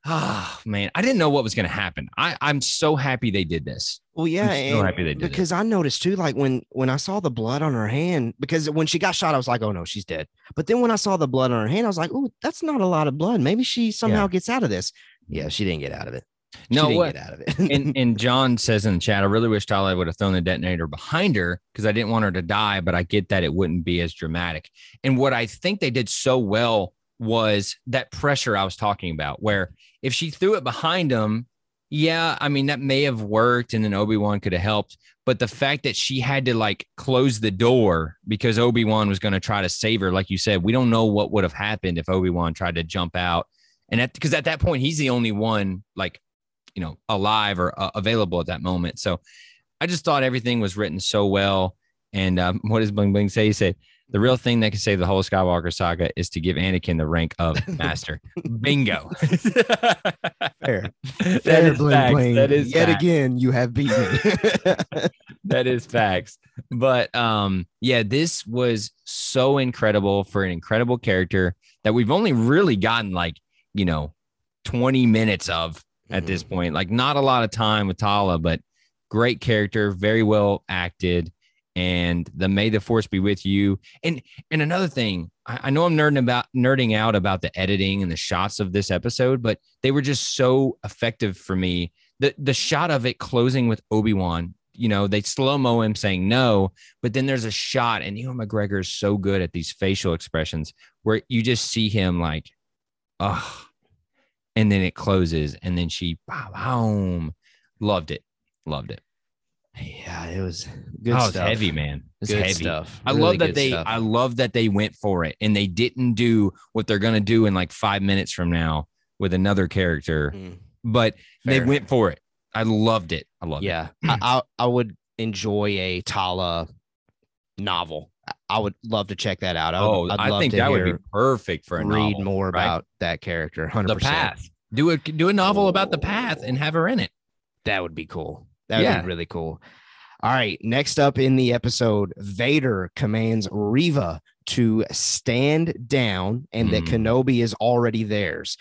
Oh, man, I didn't know what was going to happen. I, I'm so happy they did this. Well, yeah, I'm so happy they did because it. I noticed, too, like when when I saw the blood on her hand, because when she got shot, I was like, oh, no, she's dead. But then when I saw the blood on her hand, I was like, oh, that's not a lot of blood. Maybe she somehow yeah. gets out of this. Yeah, she didn't get out of it. She no, what? Get out of it. and, and John says in the chat, I really wish Tala would have thrown the detonator behind her because I didn't want her to die. But I get that it wouldn't be as dramatic. And what I think they did so well was that pressure I was talking about where if she threw it behind him, yeah, I mean, that may have worked and then Obi-Wan could have helped. But the fact that she had to like close the door because Obi-Wan was going to try to save her, like you said, we don't know what would have happened if Obi-Wan tried to jump out. And because at, at that point, he's the only one like you know, alive or uh, available at that moment. So I just thought everything was written so well. And um, what does Bling Bling say? He said, the real thing that can save the whole Skywalker saga is to give Anakin the rank of master. Bingo. Fair. Fair, that is Bling facts. Bling. That is Yet facts. Again, you have beaten me. That is facts. But um, yeah, this was so incredible for an incredible character that we've only really gotten like, you know, twenty minutes of at mm-hmm. this point. Like not a lot of time with Tala, but great character, very well acted. And the May the Force be with you. And and another thing, I, I know I'm nerding about nerding out about the editing and the shots of this episode, but they were just so effective for me. The the shot of it closing with Obi-Wan, you know, they slow-mo him saying no, but then there's a shot, and Ewan McGregor is so good at these facial expressions where you just see him like, oh, and then it closes, and then she bow, bow. Loved it. Loved it. Yeah, it was good oh, stuff. It was heavy, man. It's heavy stuff. I really love that they. Stuff. I love that they went for it, and they didn't do what they're gonna do in like five minutes from now with another character. Mm. But Fair. They went for it. I loved it. I loved yeah. it. Yeah, I, I I would enjoy a Tala novel. I would love to check that out. I would, oh, I'd I love think to that would be perfect for a read novel. Read more right? about that character. one hundred percent. The Path. Do a do a novel oh. about the Path and have her in it. That would be cool. That would yeah. be really cool. All right. Next up in the episode, Vader commands Reva to stand down and mm-hmm. that Kenobi is already theirs.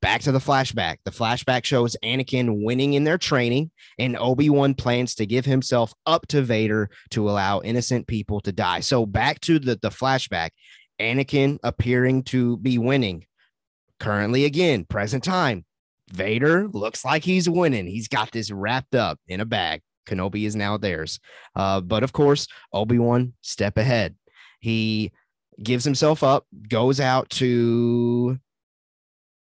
Back to the flashback. The flashback shows Anakin winning in their training, and Obi-Wan plans to give himself up to Vader to allow innocent people to die. So back to the, the flashback, Anakin appearing to be winning. Currently, again, present time. Vader looks like he's winning. He's got this wrapped up in a bag. Kenobi is now theirs. Uh, but of course, Obi-Wan step ahead. He gives himself up, goes out to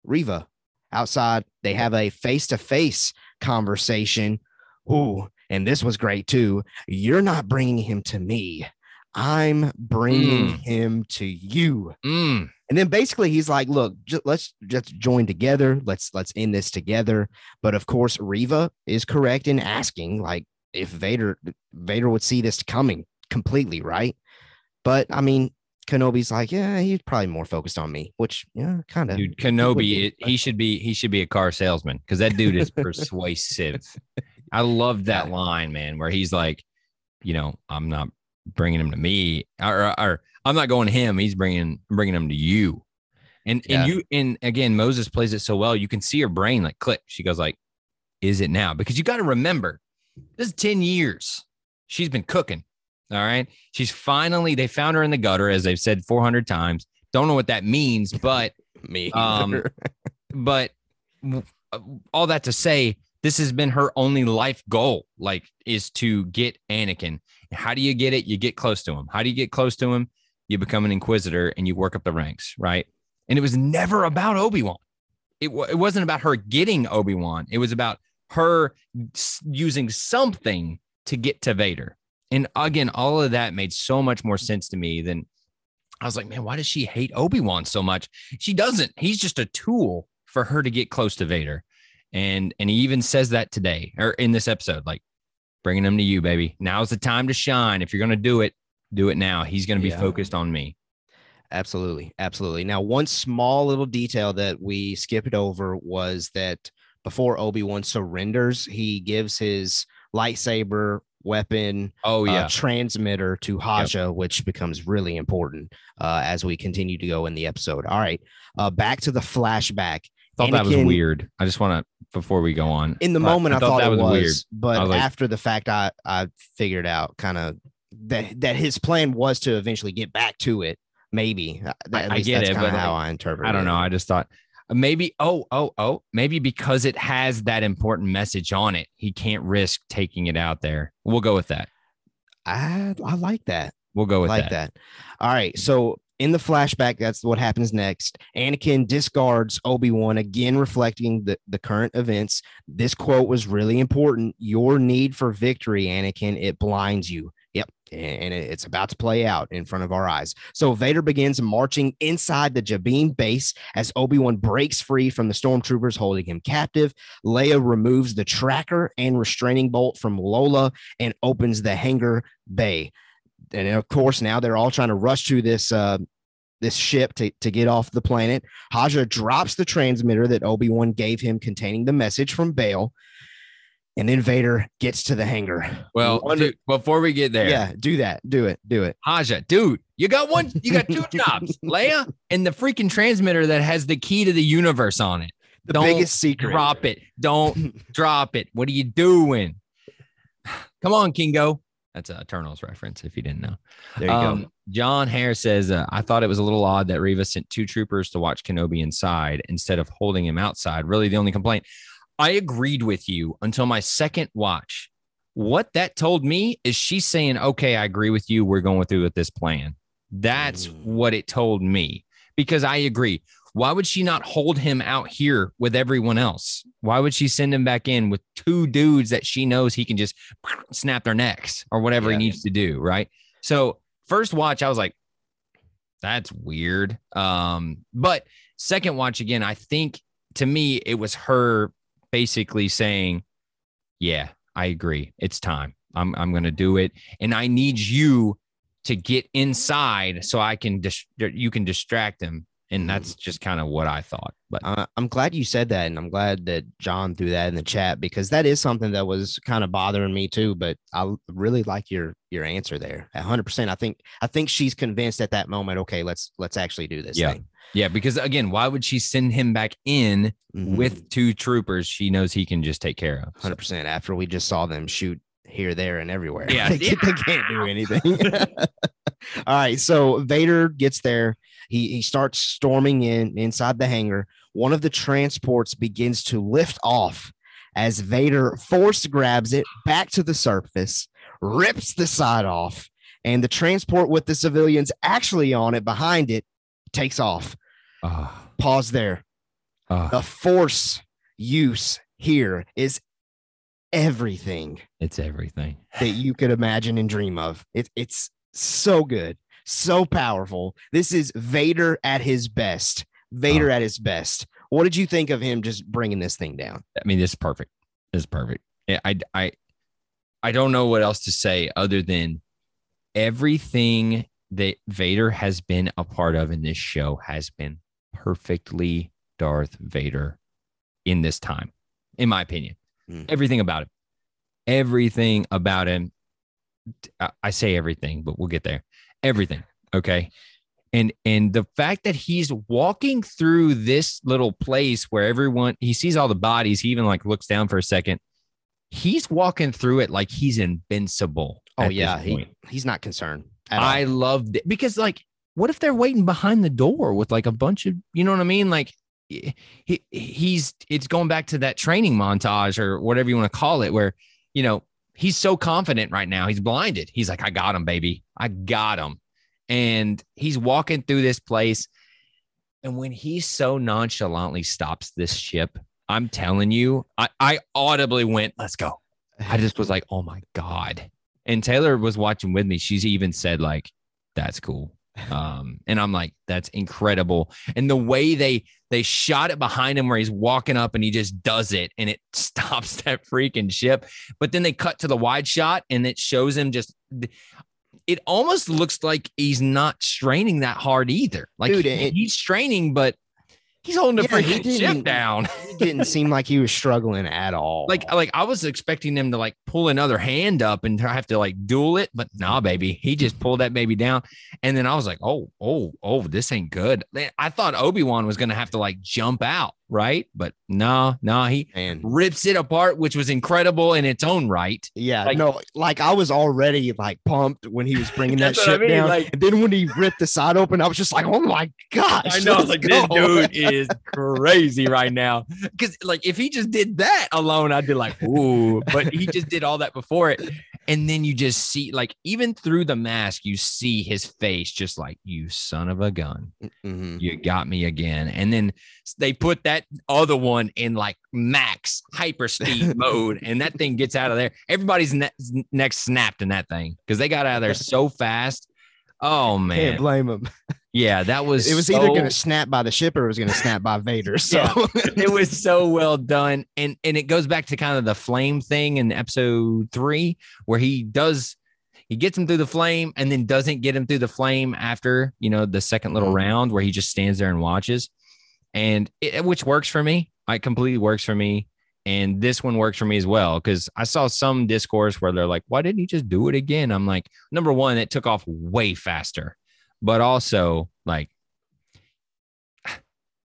Reva. Outside, they have a face-to-face conversation. Ooh, and this was great too. You're not bringing him to me. I'm bringing mm. him to you. Mm. And then basically he's like, look, j- let's just join together. Let's let's end this together. But of course, Reva is correct in asking like if Vader Vader would see this coming completely. Right. But I mean, Kenobi's like, yeah, he's probably more focused on me, which yeah, kind of. Dude, Kenobi, it, he should be he should be a car salesman because that dude is persuasive. I love that line, man, where he's like, you know, I'm not bringing him to me or, or, or I'm not going to him. He's bringing, bringing him to you. And, yeah. and you, and again, Moses plays it so well. You can see her brain like click. She goes like, is it now? Because you got to remember this is ten years. She's been cooking. All right. She's finally, they found her in the gutter, as they've said four hundred times. Don't know what that means, but me, um, but all that to say, this has been her only life goal, like is to get Anakin. How do you get it? You get close to him. How do you get close to him? You become an inquisitor and you work up the ranks, right? And it was never about Obi-Wan. It, w- it wasn't about her getting Obi-Wan. It was about her s- using something to get to Vader. And again, all of that made so much more sense to me than I was like, man, why does she hate Obi-Wan so much? She doesn't. He's just a tool for her to get close to Vader. And and he even says that today or in this episode, like bringing him to you, baby. Now's the time to shine. If you're going to do it, do it now. He's going to be yeah. focused on me. Absolutely. Absolutely. Now, one small little detail that we skipped over was that before Obi-Wan surrenders, he gives his lightsaber weapon oh, yeah. uh, transmitter to Haja, yep. which becomes really important uh, as we continue to go in the episode. All right. Uh, back to the flashback. I thought Anakin, that was weird. I just want to, before we go on. In the moment, I, I thought, thought that it was, was weird. But was like, after the fact, I, I figured out kind of that, that his plan was to eventually get back to it. Maybe. At least I get that's it. But how like, I interpret it. I don't know. I just thought maybe, oh, oh, oh, maybe because it has that important message on it, he can't risk taking it out there. We'll go with that. I, I like that. We'll go with like that. that. All right. So, in the flashback, that's what happens next. Anakin discards Obi-Wan, again reflecting the, the current events. This quote was really important. Your need for victory, Anakin, it blinds you. Yep, and it's about to play out in front of our eyes. So Vader begins marching inside the Jabiim base as Obi-Wan breaks free from the stormtroopers holding him captive. Leia removes the tracker and restraining bolt from Lola and opens the hangar bay. And of course, now they're all trying to rush to this uh, this ship to, to get off the planet. Haja drops the transmitter that Obi-Wan gave him containing the message from Bail. And then Vader gets to the hangar. Well, Wonder- dude, before we get there. Yeah, do that. Do it. Do it. Haja, dude, you got one. You got two jobs, Leia, and the freaking transmitter that has the key to the universe on it. The Don't biggest secret. Drop it. Don't drop it. What are you doing? Come on, Kingo. That's an Eternals reference, if you didn't know. There you um, go. John Hare says, uh, I thought it was a little odd that Reva sent two troopers to watch Kenobi inside instead of holding him outside. Really, the only complaint. I agreed with you until my second watch. What that told me is she's saying, okay, I agree with you. We're going through with this plan. That's mm. what it told me, because I agree. Why would she not hold him out here with everyone else? Why would she send him back in with two dudes that she knows he can just snap their necks or whatever yeah. he needs to do, right? So first watch, I was like, that's weird. Um, but second watch, again, I think to me, it was her basically saying, yeah, I agree. It's time. I'm, I'm going to do it. And I need you to get inside so I can, dis- you can distract him. And that's just kind of what I thought. But uh, I'm glad you said that. And I'm glad that John threw that in the chat, because that is something that was kind of bothering me too. But I really like your your answer there. one hundred percent. I think I think she's convinced at that moment, OK, let's let's actually do this yeah. thing. Yeah, because, again, why would she send him back in mm-hmm. with two troopers she knows he can just take care of? So. one hundred percent. After we just saw them shoot here, there, and everywhere. Yeah, they, yeah. they can't do anything. All right. So Vader gets there. He he starts storming in inside the hangar. One of the transports begins to lift off as Vader force grabs it back to the surface, rips the side off, and the transport with the civilians actually on it behind it takes off. Uh, Pause there. Uh, the force use here is everything. It's everything that you could imagine and dream of. It, it's so good. So powerful. This is Vader at his best. Vader oh. at his best. What did you think of him just bringing this thing down? I mean, this is perfect. This is perfect. I, I, I don't know what else to say other than everything that Vader has been a part of in this show has been perfectly Darth Vader in this time, in my opinion. Mm. Everything about him. Everything about him. I, I say everything, but we'll get there. Everything. Okay. And, and the fact that he's walking through this little place where everyone, he sees all the bodies. He even like looks down for a second. He's walking through it like he's invincible. Oh yeah. He, he's not concerned. I loved it, because like, what if they're waiting behind the door with like a bunch of, you know what I mean? Like he he's, it's going back to that training montage or whatever you want to call it, where, you know, he's so confident right now. He's blinded. He's like, I got him, baby. I got him. And he's walking through this place. And when he so nonchalantly stops this ship, I'm telling you, I, I audibly went, let's go. I just was like, oh, my God. And Taylor was watching with me. She's even said, like, that's cool. Um, and I'm like, that's incredible. And the way they they shot it behind him where he's walking up and he just does it and it stops that freaking ship. But then they cut to the wide shot and it shows him just it almost looks like he's not straining that hard either. Like Dude, he, it, he's straining, but he's holding yeah, the freaking ship down. It didn't seem like he was struggling at all. Like, like I was expecting him to like pull another hand up and have to like duel it, but nah, baby, he just pulled that baby down. And then I was like, oh, oh, oh, this ain't good. I thought Obi-Wan was gonna have to like jump out, right? But nah, nah, he Man. rips it apart, which was incredible in its own right. Yeah, like, no, like I was already like pumped when he was bringing that shit I mean. down. Like, and then when he ripped the side open, I was just like, oh my gosh! I know, I was like, go. This dude is crazy right now. Because like if he just did that alone, I'd be like, ooh. But he just did all that before it, And then you just see, like, even through the mask, you see his face just like, you son of a gun. Mm-hmm. You got me again. And then they put that other one in like max hyperspeed mode. And that thing gets out of there. Everybody's ne- neck snapped in that thing because they got out of there so fast. Oh, man. Can't blame them. Yeah, that was. It was so, either going to snap by the ship or it was going to snap by Vader. So yeah, it was so well done. And and it goes back to kind of the flame thing in episode three, where he does he gets him through the flame and then doesn't get him through the flame after, you know, the second little round where he just stands there and watches. And it, which works for me. It completely works for me. And this one works for me as well, because I saw some discourse where they're like, why didn't he just do it again? I'm like, number one, it took off way faster. But also, like,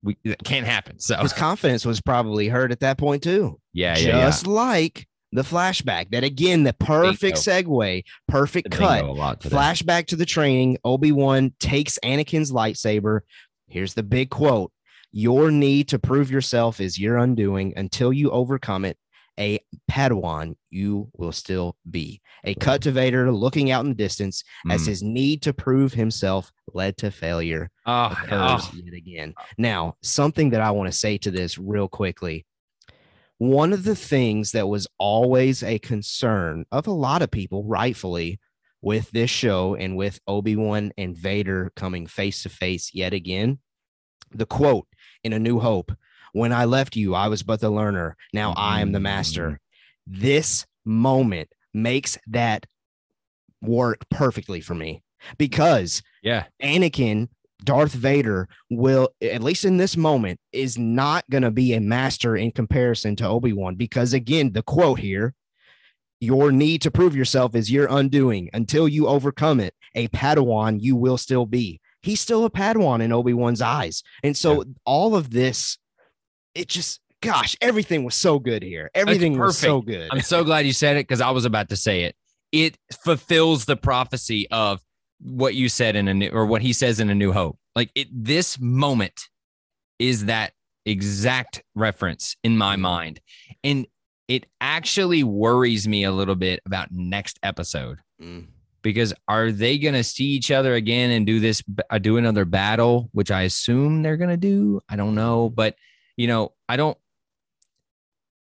we it can't happen. So his confidence was probably hurt at that point too. Yeah, yeah. Just yeah. like the flashback. That again, the perfect segue, perfect cut. Flashback to the training. Obi-Wan takes Anakin's lightsaber. Here's the big quote: "Your need to prove yourself is your undoing. Until you overcome it, a Padawan you will still be." A cut to Vader looking out in the distance mm. as his need to prove himself led to failure. Oh, oh. Yet again. Now, something that I want to say to this real quickly. One of the things that was always a concern of a lot of people, rightfully, with this show and with Obi-Wan and Vader coming face to face yet again, the quote in A New Hope, "When I left you, I was but the learner. Now I am the master." This moment makes that work perfectly for me, because yeah, Anakin, Darth Vader, will, at least in this moment, is not going to be a master in comparison to Obi-Wan, because again, the quote here, "Your need to prove yourself is your undoing. Until you overcome it, a Padawan you will still be." He's still a Padawan in Obi-Wan's eyes. And so yeah. all of this, it just, gosh, everything was so good here. Everything was so good. I'm so glad you said it, because I was about to say it. It fulfills the prophecy of what you said in a new, or what he says in A New Hope. Like it, this moment is that exact reference in my mind. And it actually worries me a little bit about next episode, mm. because are they going to see each other again and do this, uh, do another battle, which I assume they're going to do. I don't know, but you know, I don't,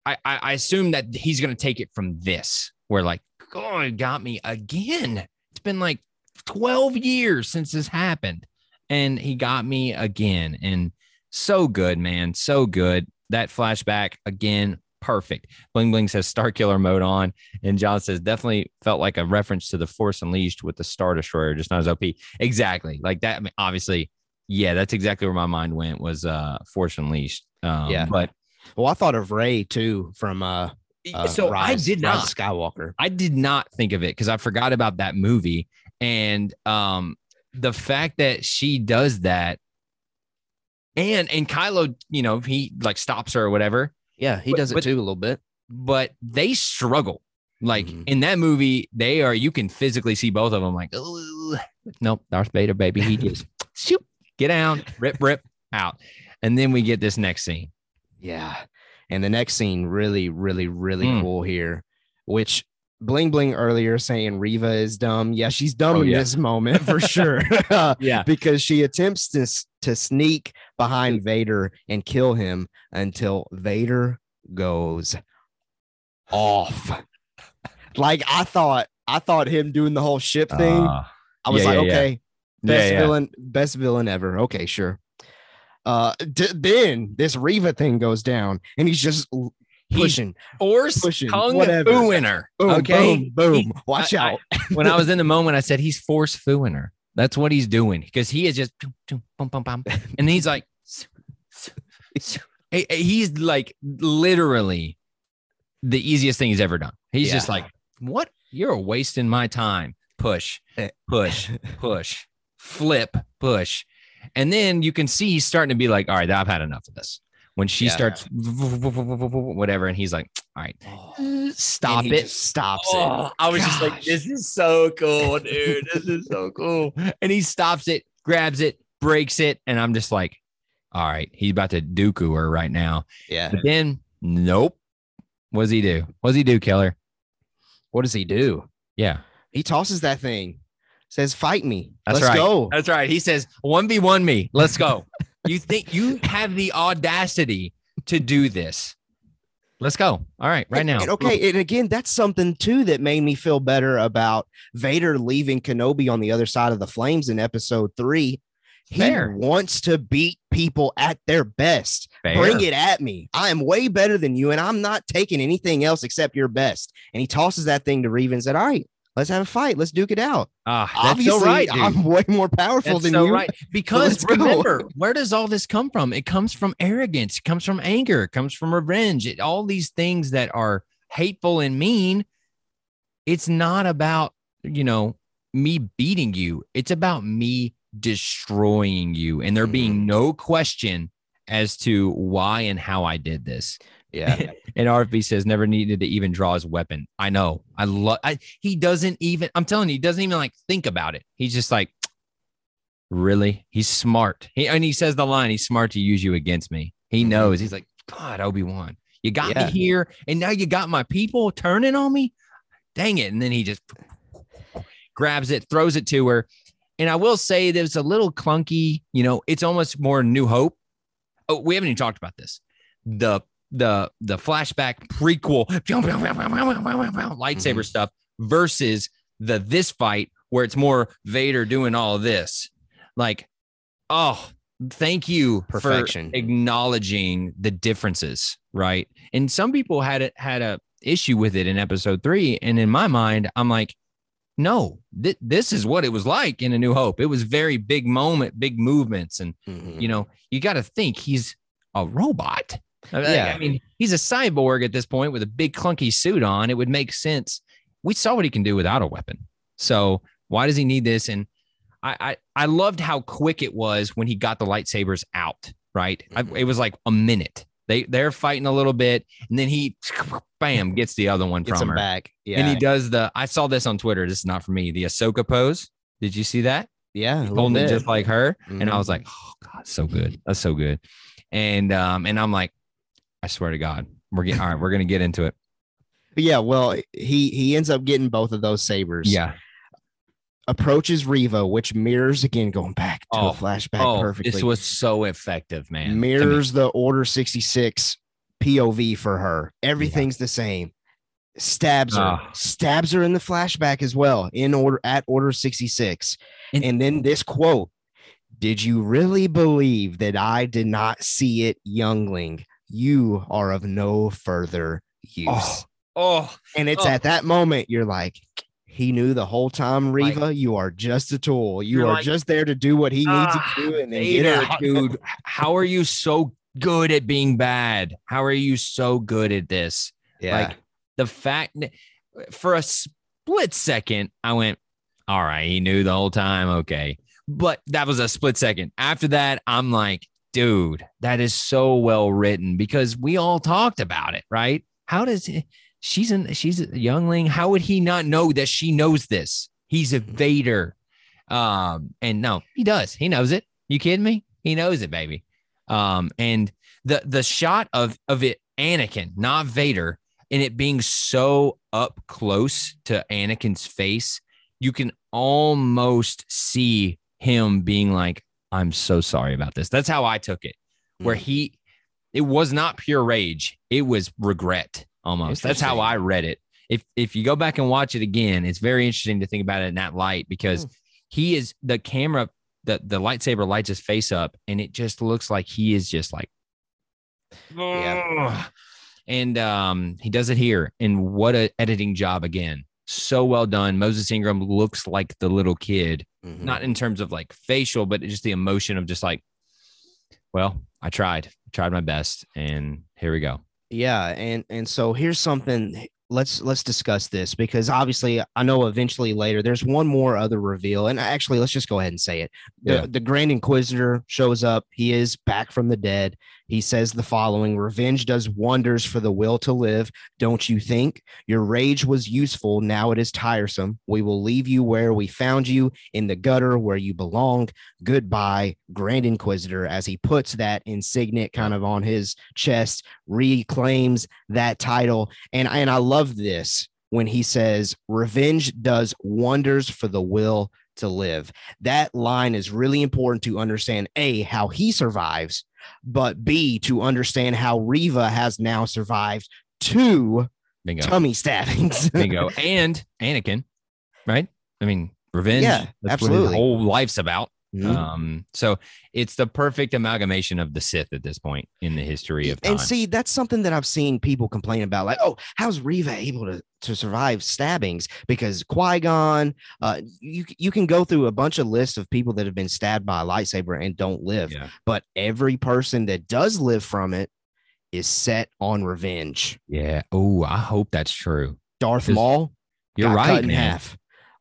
I, I, I assume that he's going to take it from this, where like, God, it got me again. It's been like twelve years since this happened, and he got me again. And so good, man. So good. That flashback again. Perfect. Bling Bling says Star Killer mode on. And John says definitely felt like a reference to the Force Unleashed with the Star Destroyer, just not as O P. Exactly. Like that. I mean, obviously, yeah, that's exactly where my mind went, was uh Force Unleashed. Um, yeah, but well, I thought of Rey too from uh, uh so Rise, I did not Rise Skywalker. I did not think of it because I forgot about that movie, and um the fact that she does that, and and Kylo, you know, he like stops her or whatever. Yeah, he but, does it but, too a little bit, but they struggle. Like mm-hmm. in that movie, they are, you can physically see both of them. Like, oh nope, Darth Vader, baby, he just shoot. Get down, rip, rip, out. And then we get this next scene. Yeah. And the next scene really, really, really mm. cool here, which Bling Bling earlier saying Reva is dumb. Yeah, she's dumb oh, in yeah. this moment for sure. Yeah. Because she attempts to, to sneak behind Vader and kill him until Vader goes off. Like I thought, I thought him doing the whole ship thing. Uh, I was yeah, like, yeah, okay. Yeah. Best yeah, yeah. villain, best villain ever. Okay, sure. Uh, d- then this Reva thing goes down, and he's just l- pushing, force pushing, kung fu in her. Boom, okay, boom, boom. He, watch I, out. I, when I was in the moment, I said he's force fu in her. That's what he's doing, because he is just, and he's like, he's like literally the easiest thing he's ever done. He's yeah. just like, what? You're wasting my time. Push, push, push. Flip, push. And then you can see he's starting to be like, all right, I've had enough of this. When she yeah. starts whatever, and he's like, all right, oh, stop it. Just stops oh, it. I was Gosh. just like, this is so cool, dude. This is so cool. And he stops it, grabs it, breaks it. And I'm just like, all right, he's about to Dooku her right now. Yeah. But then, nope. What does he do? What does he do, Keller? What does he do? Yeah. He tosses that thing, says, fight me. That's Let's right. go. That's right. He says, one v one me. Let's go. You think you have the audacity to do this? Let's go. All right. Right now. And, and okay. And again, that's something, too, that made me feel better about Vader leaving Kenobi on the other side of the flames in episode three. Fair. He wants to beat people at their best. Fair. Bring it at me. I am way better than you, and I'm not taking anything else except your best. And he tosses that thing to Revan and said, all right, let's have a fight. Let's duke it out. Uh, Obviously, so right, I'm way more powerful that's than so you. Right. Because remember, where does all this come from? It comes from arrogance. It comes from anger. It comes from revenge. It, all these things that are hateful and mean. It's not about, you know, me beating you. It's about me destroying you, and there being no question as to why and how I did this. Yeah. And R F B says never needed to even draw his weapon. I know. I love I he doesn't even I'm telling you, he doesn't even like think about it. He's just like, really? He's smart. He, and he says the line, he's smart to use you against me. He knows. He's like, God, Obi-Wan, you got yeah. me here, and now you got my people turning on me. Dang it. And then he just grabs it, throws it to her. And I will say there's a little clunky, you know, it's almost more New Hope. Oh, we haven't even talked about this. The the the flashback prequel lightsaber stuff versus the this fight where it's more Vader doing all of this. Like, oh, thank you Perfection. for acknowledging the differences, right? And some people had it had a issue with it in episode three. And in my mind, I'm like, no, th- this is what it was like in A New Hope. It was very big moment, big movements. And, mm-hmm. you know, you got to think he's a robot. Yeah. I mean, he's a cyborg at this point with a big clunky suit on. It would make sense. We saw what he can do without a weapon. So why does he need this? And I I, I loved how quick it was when he got the lightsabers out. Right. Mm-hmm. I, it was like a minute. They they're fighting a little bit, and then he, bam, gets the other one gets from her back. Yeah, and he does the. I saw this on Twitter. This is not for me. The Ahsoka pose. Did you see that? Yeah, holding just like her, mm-hmm. and I was like, oh God, so good. That's so good. And um, and I'm like, I swear to God, we're getting all right. We're gonna get into it. Yeah, well, he he ends up getting both of those sabers. Yeah. Approaches Reva, which mirrors again, going back to oh, a flashback oh, perfectly. This was so effective, man. Mirrors the Order sixty-six P O V for her. Everything's yeah. the same. Stabs her, oh. stabs her in the flashback as well. In order at Order sixty-six, and, and then this quote: "Did you really believe that I did not see it, youngling? You are of no further use." Oh, oh and it's oh. at that moment you're like. He knew the whole time, Reva, like, you are just a tool. You are like, just there to do what he needs ah, you to do. And then get out. Dude, how are you so good at being bad? How are you so good at this? Yeah. Like the fact that for a split second, I went, all right, he knew the whole time. Okay. But that was a split second. After that, I'm like, dude, that is so well written because we all talked about it, right? How does it? She's an she's a youngling. How would he not know that she knows this? He's a Vader. Um, and no, he does. He knows it. You kidding me? He knows it, baby. Um, and the the shot of of it, Anakin, not Vader, and it being so up close to Anakin's face, you can almost see him being like, I'm so sorry about this. That's how I took it. Where he it was not pure rage, it was regret. Almost. That's how I read it. If if you go back and watch it again, it's very interesting to think about it in that light because mm. he is the camera, the, the lightsaber lights his face up and it just looks like he is just like. Oh. Yeah. And um, he does it here. And what an editing job again. So well done. Moses Ingram looks like the little kid, mm-hmm. not in terms of like facial, but just the emotion of just like, well, I tried, tried my best. And here we go. Yeah, and and so here's something. Let's let's discuss this because obviously I know eventually later there's one more other reveal, and actually let's just go ahead and say it. The, yeah. the Grand Inquisitor shows up. He is back from the dead. He says the following: "Revenge does wonders for the will to live. Don't you think? Your rage was useful. Now it is tiresome. We will leave you where we found you, in the gutter where you belong. Goodbye, Grand Inquisitor." As he puts that insignia kind of on his chest, reclaims that title. And, and I love this. when he says, "Revenge does wonders for the will to live." That line is really important to understand, A, how he survives, but B, to understand how Reva has now survived two Bingo. tummy stabbings. Bingo. And Anakin, right? I mean, revenge. Yeah, that's absolutely what his whole life's about. Mm-hmm. Um, so it's the perfect amalgamation of the Sith at this point in the history of time. And see, that's something that I've seen people complain about, like, oh, how's Reva able to, to survive stabbings? Because Qui-Gon, uh, you, you can go through a bunch of lists of people that have been stabbed by a lightsaber and don't live, yeah. but every person that does live from it is set on revenge. Yeah. Oh, I hope that's true. Darth Maul, you're right, cut in man. half.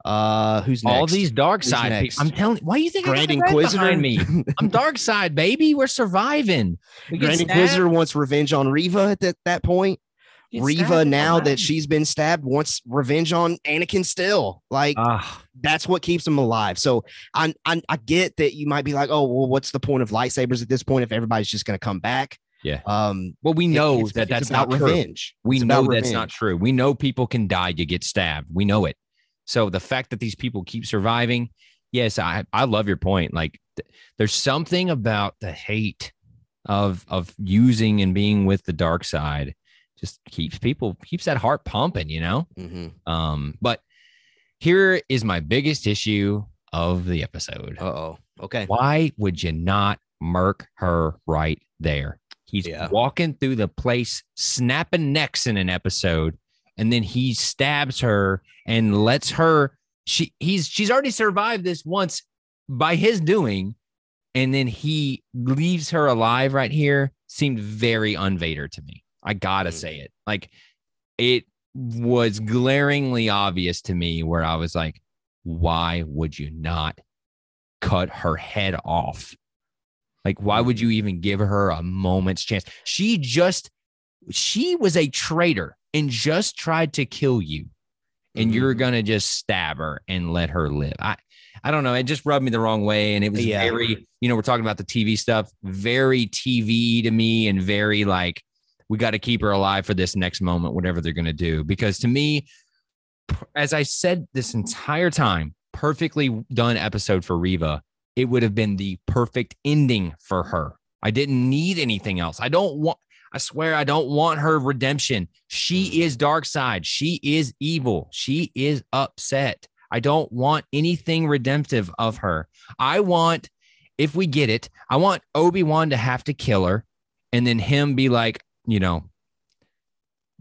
Uh, who's next? All these dark side people. I'm telling you, why do you think Grand Inquisitor behind me? I'm dark side, baby. We're surviving. We Grand Inquisitor wants revenge on Reva at that, that point. Get Reva, now behind. that she's been stabbed, wants revenge on Anakin still. Like, Ugh. that's what keeps him alive. So I, I I get that you might be like, oh, well, what's the point of lightsabers at this point if everybody's just going to come back? Yeah. Um, well, we know it, it's, that it's that's not revenge. True. We it's know that's revenge. not true. We know people can die to get stabbed. We know it. So the fact that these people keep surviving, yes, I, I love your point. Like, th- there's something about the hate of of using and being with the dark side just keeps people, keeps that heart pumping, you know? Mm-hmm. Um, but here is my biggest issue of the episode. Uh-oh, okay. Why would you not murk her right there? He's yeah. walking through the place, snapping necks in an episode. And then he stabs her and lets her, she he's she's already survived this once by his doing. And then he leaves her alive right here. Seemed very un-Vader to me. I gotta say it. Like, it was glaringly obvious to me where I was like, why would you not cut her head off? Like, why would you even give her a moment's chance? She just, she was a traitor and just tried to kill you, and mm-hmm. you're gonna just stab her and let her live. I, I don't know. It just rubbed me the wrong way, and it was yeah. very, you know, we're talking about the T V stuff, very T V to me, and very like, we got to keep her alive for this next moment, whatever they're gonna do. Because to me, as I said this entire time, perfectly done episode for Reva. It would have been the perfect ending for her. I didn't need anything else. I don't want. I swear I don't want her redemption. She is dark side. She is evil. She is upset. I don't want anything redemptive of her. I want, if we get it, I want Obi-Wan to have to kill her and then him be like, you know,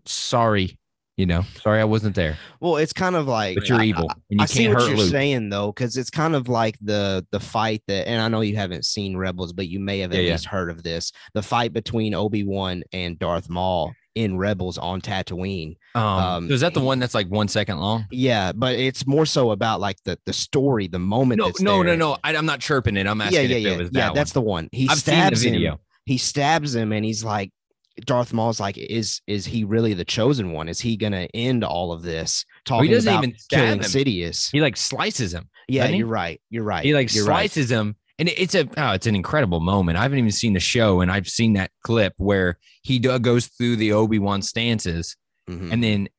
sorry, you know, sorry I wasn't there. Well, it's kind of like, but you're I, evil. And you I can't see what hurt you're Luke. saying though, because it's kind of like the the fight that, and I know you haven't seen Rebels, but you may have at yeah, least yeah. heard of this, the fight between Obi-Wan and Darth Maul in Rebels on Tatooine. Um, um so is that the and, one that's like one second long? Yeah, but it's more so about like the the story, the moment. No, that's no, there. no, no. I, I'm not chirping it. I'm asking. Yeah, yeah, if yeah. It was that yeah one. That's the one. He I've stabs seen the video. him. He stabs him, and he's like. Darth Maul's like, is is he really the chosen one? Is he gonna end all of this? Talking well, about even killing Sidious, he like slices him. Yeah, you're he? right. You're right. He like you're slices right. him, and it's a oh, it's an incredible moment. I haven't even seen the show, and I've seen that clip where he do- goes through the Obi-Wan stances, mm-hmm. and then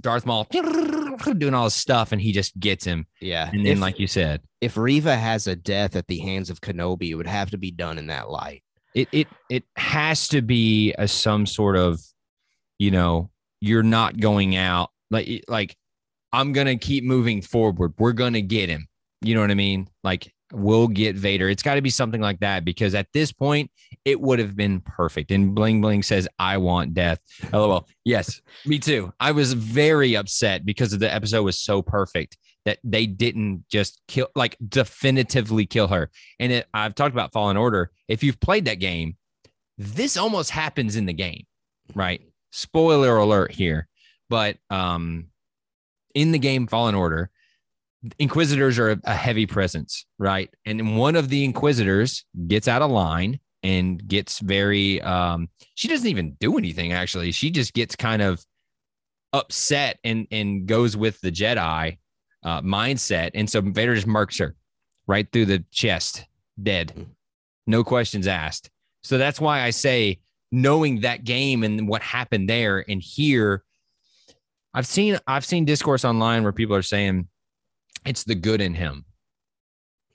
Darth Maul doing all his stuff, and he just gets him. Yeah, and then if, like you said, if Reva has a death at the hands of Kenobi, it would have to be done in that light. It it it has to be a some sort of, you know, you're not going out like like I'm gonna keep moving forward. We're gonna get him. You know what I mean? Like, we'll get Vader. It's got to be something like that, because at this point it would have been perfect. And Bling Bling says, "I want death." LOL. Yes, me too. I was very upset because of the episode was so perfect that they didn't just kill, like definitively kill her. And it, I've talked about Fallen Order. If you've played that game, this almost happens in the game, right? Spoiler alert here. But um, in the game Fallen Order, Inquisitors are a heavy presence, right? And one of the Inquisitors gets out of line and gets very, um, she doesn't even do anything, actually. She just gets kind of upset and, and goes with the Jedi Uh, mindset. And so Vader just murks her right through the chest, dead. No questions asked. So that's why I say, knowing that game and what happened there and here, I've seen I've seen discourse online where people are saying it's the good in him.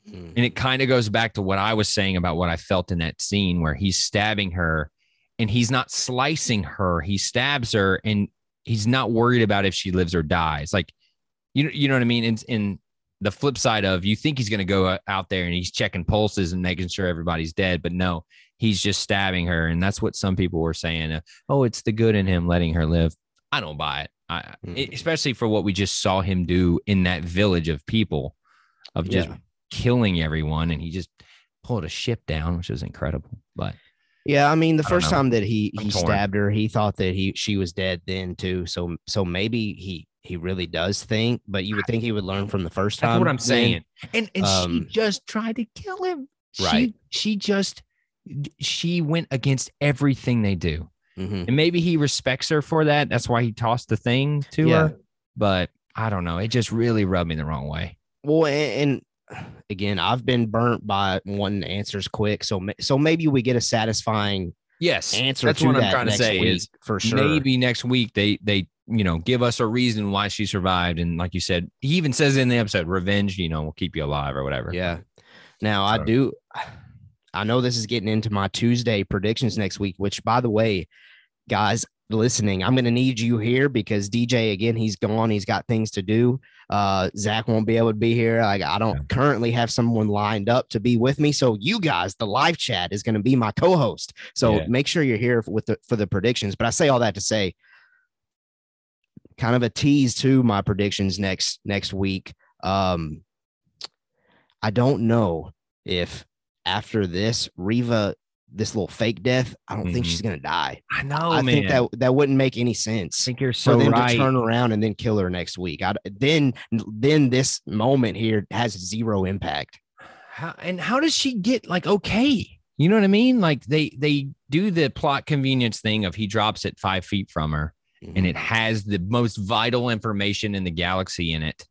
Mm. And it kind of goes back to what I was saying about what I felt in that scene where he's stabbing her and he's not slicing her. He stabs her and he's not worried about if she lives or dies. Like, you, you know what I mean? And, and the flip side of, you think he's going to go out there and he's checking pulses and making sure everybody's dead. But no, he's just stabbing her. And that's what some people were saying. Uh, oh, it's the good in him letting her live. I don't buy it. I, mm. Especially for what we just saw him do in that village of people, of just yeah. killing everyone. And he just pulled a ship down, which was incredible. But yeah, I mean, the I first time that he, he stabbed her, he thought that he she was dead then too. So so maybe he he really does think, but you would think he would learn from the first time. That's what I'm saying. And and um, she just tried to kill him. Right. She, she just she went against everything they do. Mm-hmm. And maybe he respects her for that. That's why he tossed the thing to yeah. her. But I don't know. It just really rubbed me the wrong way. Well, and, and again, I've been burnt by one answers quick. So, so maybe we get a satisfying yes answer. That's to what that I'm trying to say is for sure. Maybe next week they they you know give us a reason why she survived. And like you said, he even says in the episode, "Revenge, you know, will keep you alive" or whatever. Yeah. Now so. I do. I know this is getting into my Tuesday predictions next week, which, by the way, guys listening, I'm going to need you here because D J, again, he's gone. He's got things to do. Uh, Zach won't be able to be here. Like, I don't yeah. currently have someone lined up to be with me. So you guys, the live chat is going to be my co-host. So yeah. make sure you're here with the, for the predictions. But I say all that to say kind of a tease to my predictions next next week. Um, I don't know if after this, Reva, this little fake death, I don't mm-hmm. think she's gonna die. I know. I man. think that that wouldn't make any sense. I think you're so for them right. to turn around and then kill her next week. I, then, then this moment here has zero impact. How, and how does she get like okay? You know what I mean? Like they they do the plot convenience thing of he drops it five feet from her, mm-hmm. and it has the most vital information in the galaxy in it.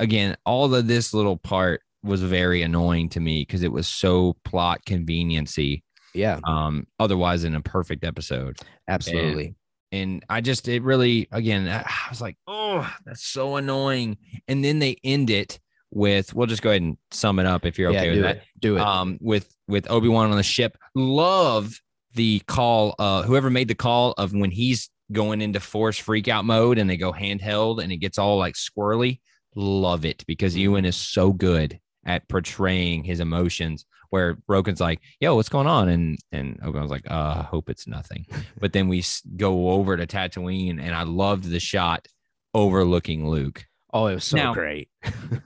Again, all of this little part was very annoying to me because it was so plot conveniency. Yeah. Um, otherwise in a perfect episode. Absolutely. And, and I just, it really, again, I was like, oh, that's so annoying. And then they end it with, we'll just go ahead and sum it up if you're okay yeah, with that. It. Do it. Um, with, with Obi-Wan on the ship. Love the call, uh, whoever made the call of when he's going into force freak out mode and they go handheld and it gets all like squirrely. Love it because Ewan is so good at portraying his emotions where Roken's like, yo, what's going on? And, and Obi-Wan's like, uh, I hope it's nothing. But then we go over to Tatooine and I loved the shot overlooking Luke. Oh, it was so now, great.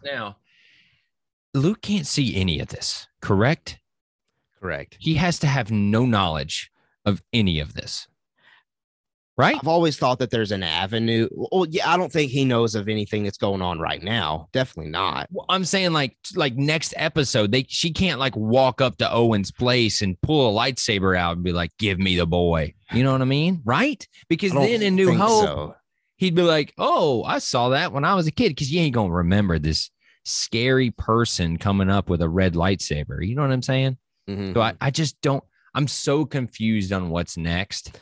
Now, Luke can't see any of this, correct? Correct. He has to have no knowledge of any of this. Right. I've always thought that there's an avenue. Well, yeah, I don't think he knows of anything that's going on right now. Definitely not. Well, I'm saying like like next episode, they she can't like walk up to Owen's place and pull a lightsaber out and be like, give me the boy. You know what I mean? Right. Because then in New Hope, so. he'd be like, oh, I saw that when I was a kid, because you ain't going to remember this scary person coming up with a red lightsaber. You know what I'm saying? Mm-hmm. So I, I just don't. I'm so confused on what's next.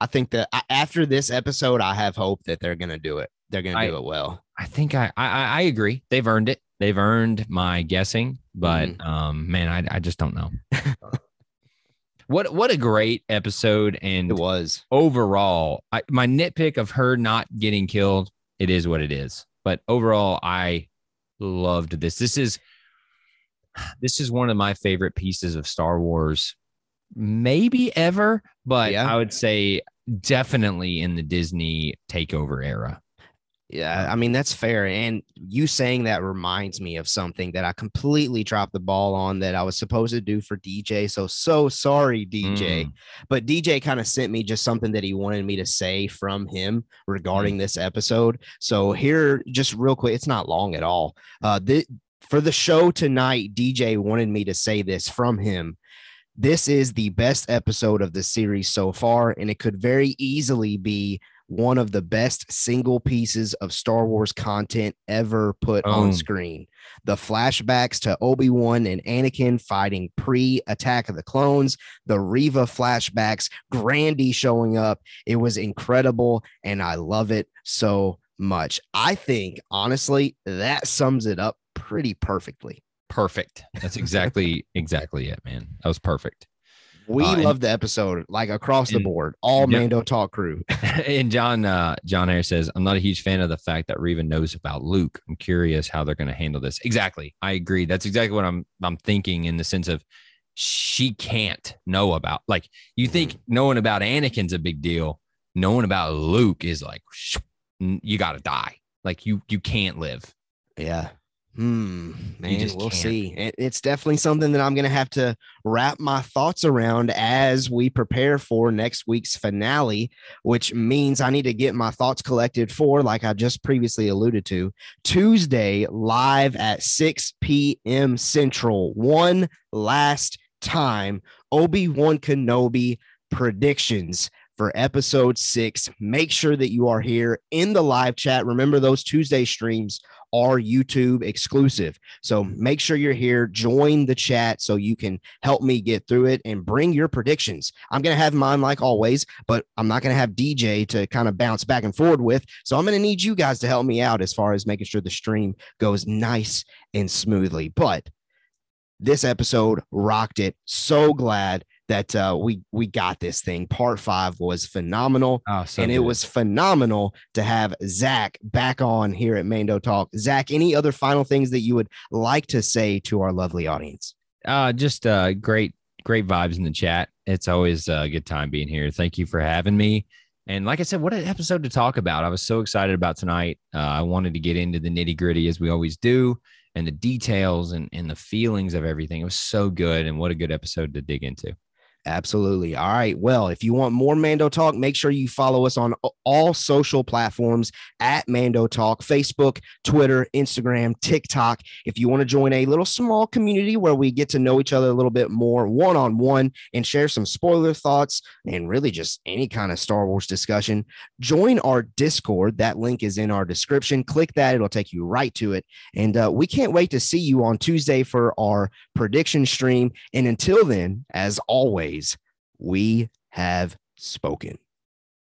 I think that after this episode, I have hope that they're going to do it. They're going to do it well. I think I, I I agree. They've earned it. They've earned my guessing. But mm-hmm. um, man, I I just don't know. what what a great episode. And it was overall I, my nitpick of her not getting killed. It is what it is. But overall, I loved this. This is this is one of my favorite pieces of Star Wars. Maybe ever, but yeah. I would say definitely in the Disney takeover era. Yeah, I mean, that's fair. And you saying that reminds me of something that I completely dropped the ball on that I was supposed to do for D J. So, so sorry, D J. Mm. But D J kind of sent me just something that he wanted me to say from him regarding mm. this episode. So here, just real quick, it's not long at all. Uh, th- for the show tonight, D J wanted me to say this from him. This is the best episode of the series so far, and it could very easily be one of the best single pieces of Star Wars content ever put um. on screen. The flashbacks to Obi-Wan and Anakin fighting pre-Attack of the Clones, the Reva flashbacks, Grandy showing up. It was incredible, and I love it so much. I think, honestly, that sums it up pretty perfectly. Perfect. That's exactly, exactly it, man. That was perfect. We uh, love the episode, like across and, the board, all yep. Mando Talk crew. And John uh, John Ayer says, I'm not a huge fan of the fact that Revan knows about Luke. I'm curious how they're going to handle this. Exactly. I agree. That's exactly what I'm I'm thinking, in the sense of she can't know about, like, you think knowing about Anakin's a big deal. Knowing about Luke is like, shh, you got to die. Like you, you can't live. Yeah. Hmm. Man, we'll can't. see. It, it's definitely something that I'm going to have to wrap my thoughts around as we prepare for next week's finale, which means I need to get my thoughts collected for, like I just previously alluded to, Tuesday live at six p.m. Central. One last time, Obi-Wan Kenobi predictions for episode six. Make sure that you are here in the live chat. Remember, those Tuesday streams are YouTube exclusive, so make sure you're here. Join the chat so you can help me get through it and bring your predictions. I'm going to have mine like always, but I'm not going to have D J to kind of bounce back and forward with, so I'm going to need you guys to help me out as far as making sure the stream goes nice and smoothly. But this episode rocked it. So glad that uh, we we got this thing. Part five was phenomenal, oh, so and good. It was phenomenal to have Zach back on here at Mando Talk. Zach, any other final things that you would like to say to our lovely audience? Uh, just uh, great, great vibes in the chat. It's always a good time being here. Thank you for having me. And like I said, what an episode to talk about. I was so excited about tonight. Uh, I wanted to get into the nitty gritty as we always do, and the details and, and the feelings of everything. It was so good, and what a good episode to dig into. Absolutely. All right. Well, if you want more Mando Talk, make sure you follow us on all social platforms at Mando Talk, Facebook, Twitter, Instagram, TikTok. If you want to join a little small community where we get to know each other a little bit more one-on-one and share some spoiler thoughts and really just any kind of Star Wars discussion, join our Discord. That link is in our description. Click that. It'll take you right to it. And uh, we can't wait to see you on Tuesday for our prediction stream. And until then, as always, we have spoken.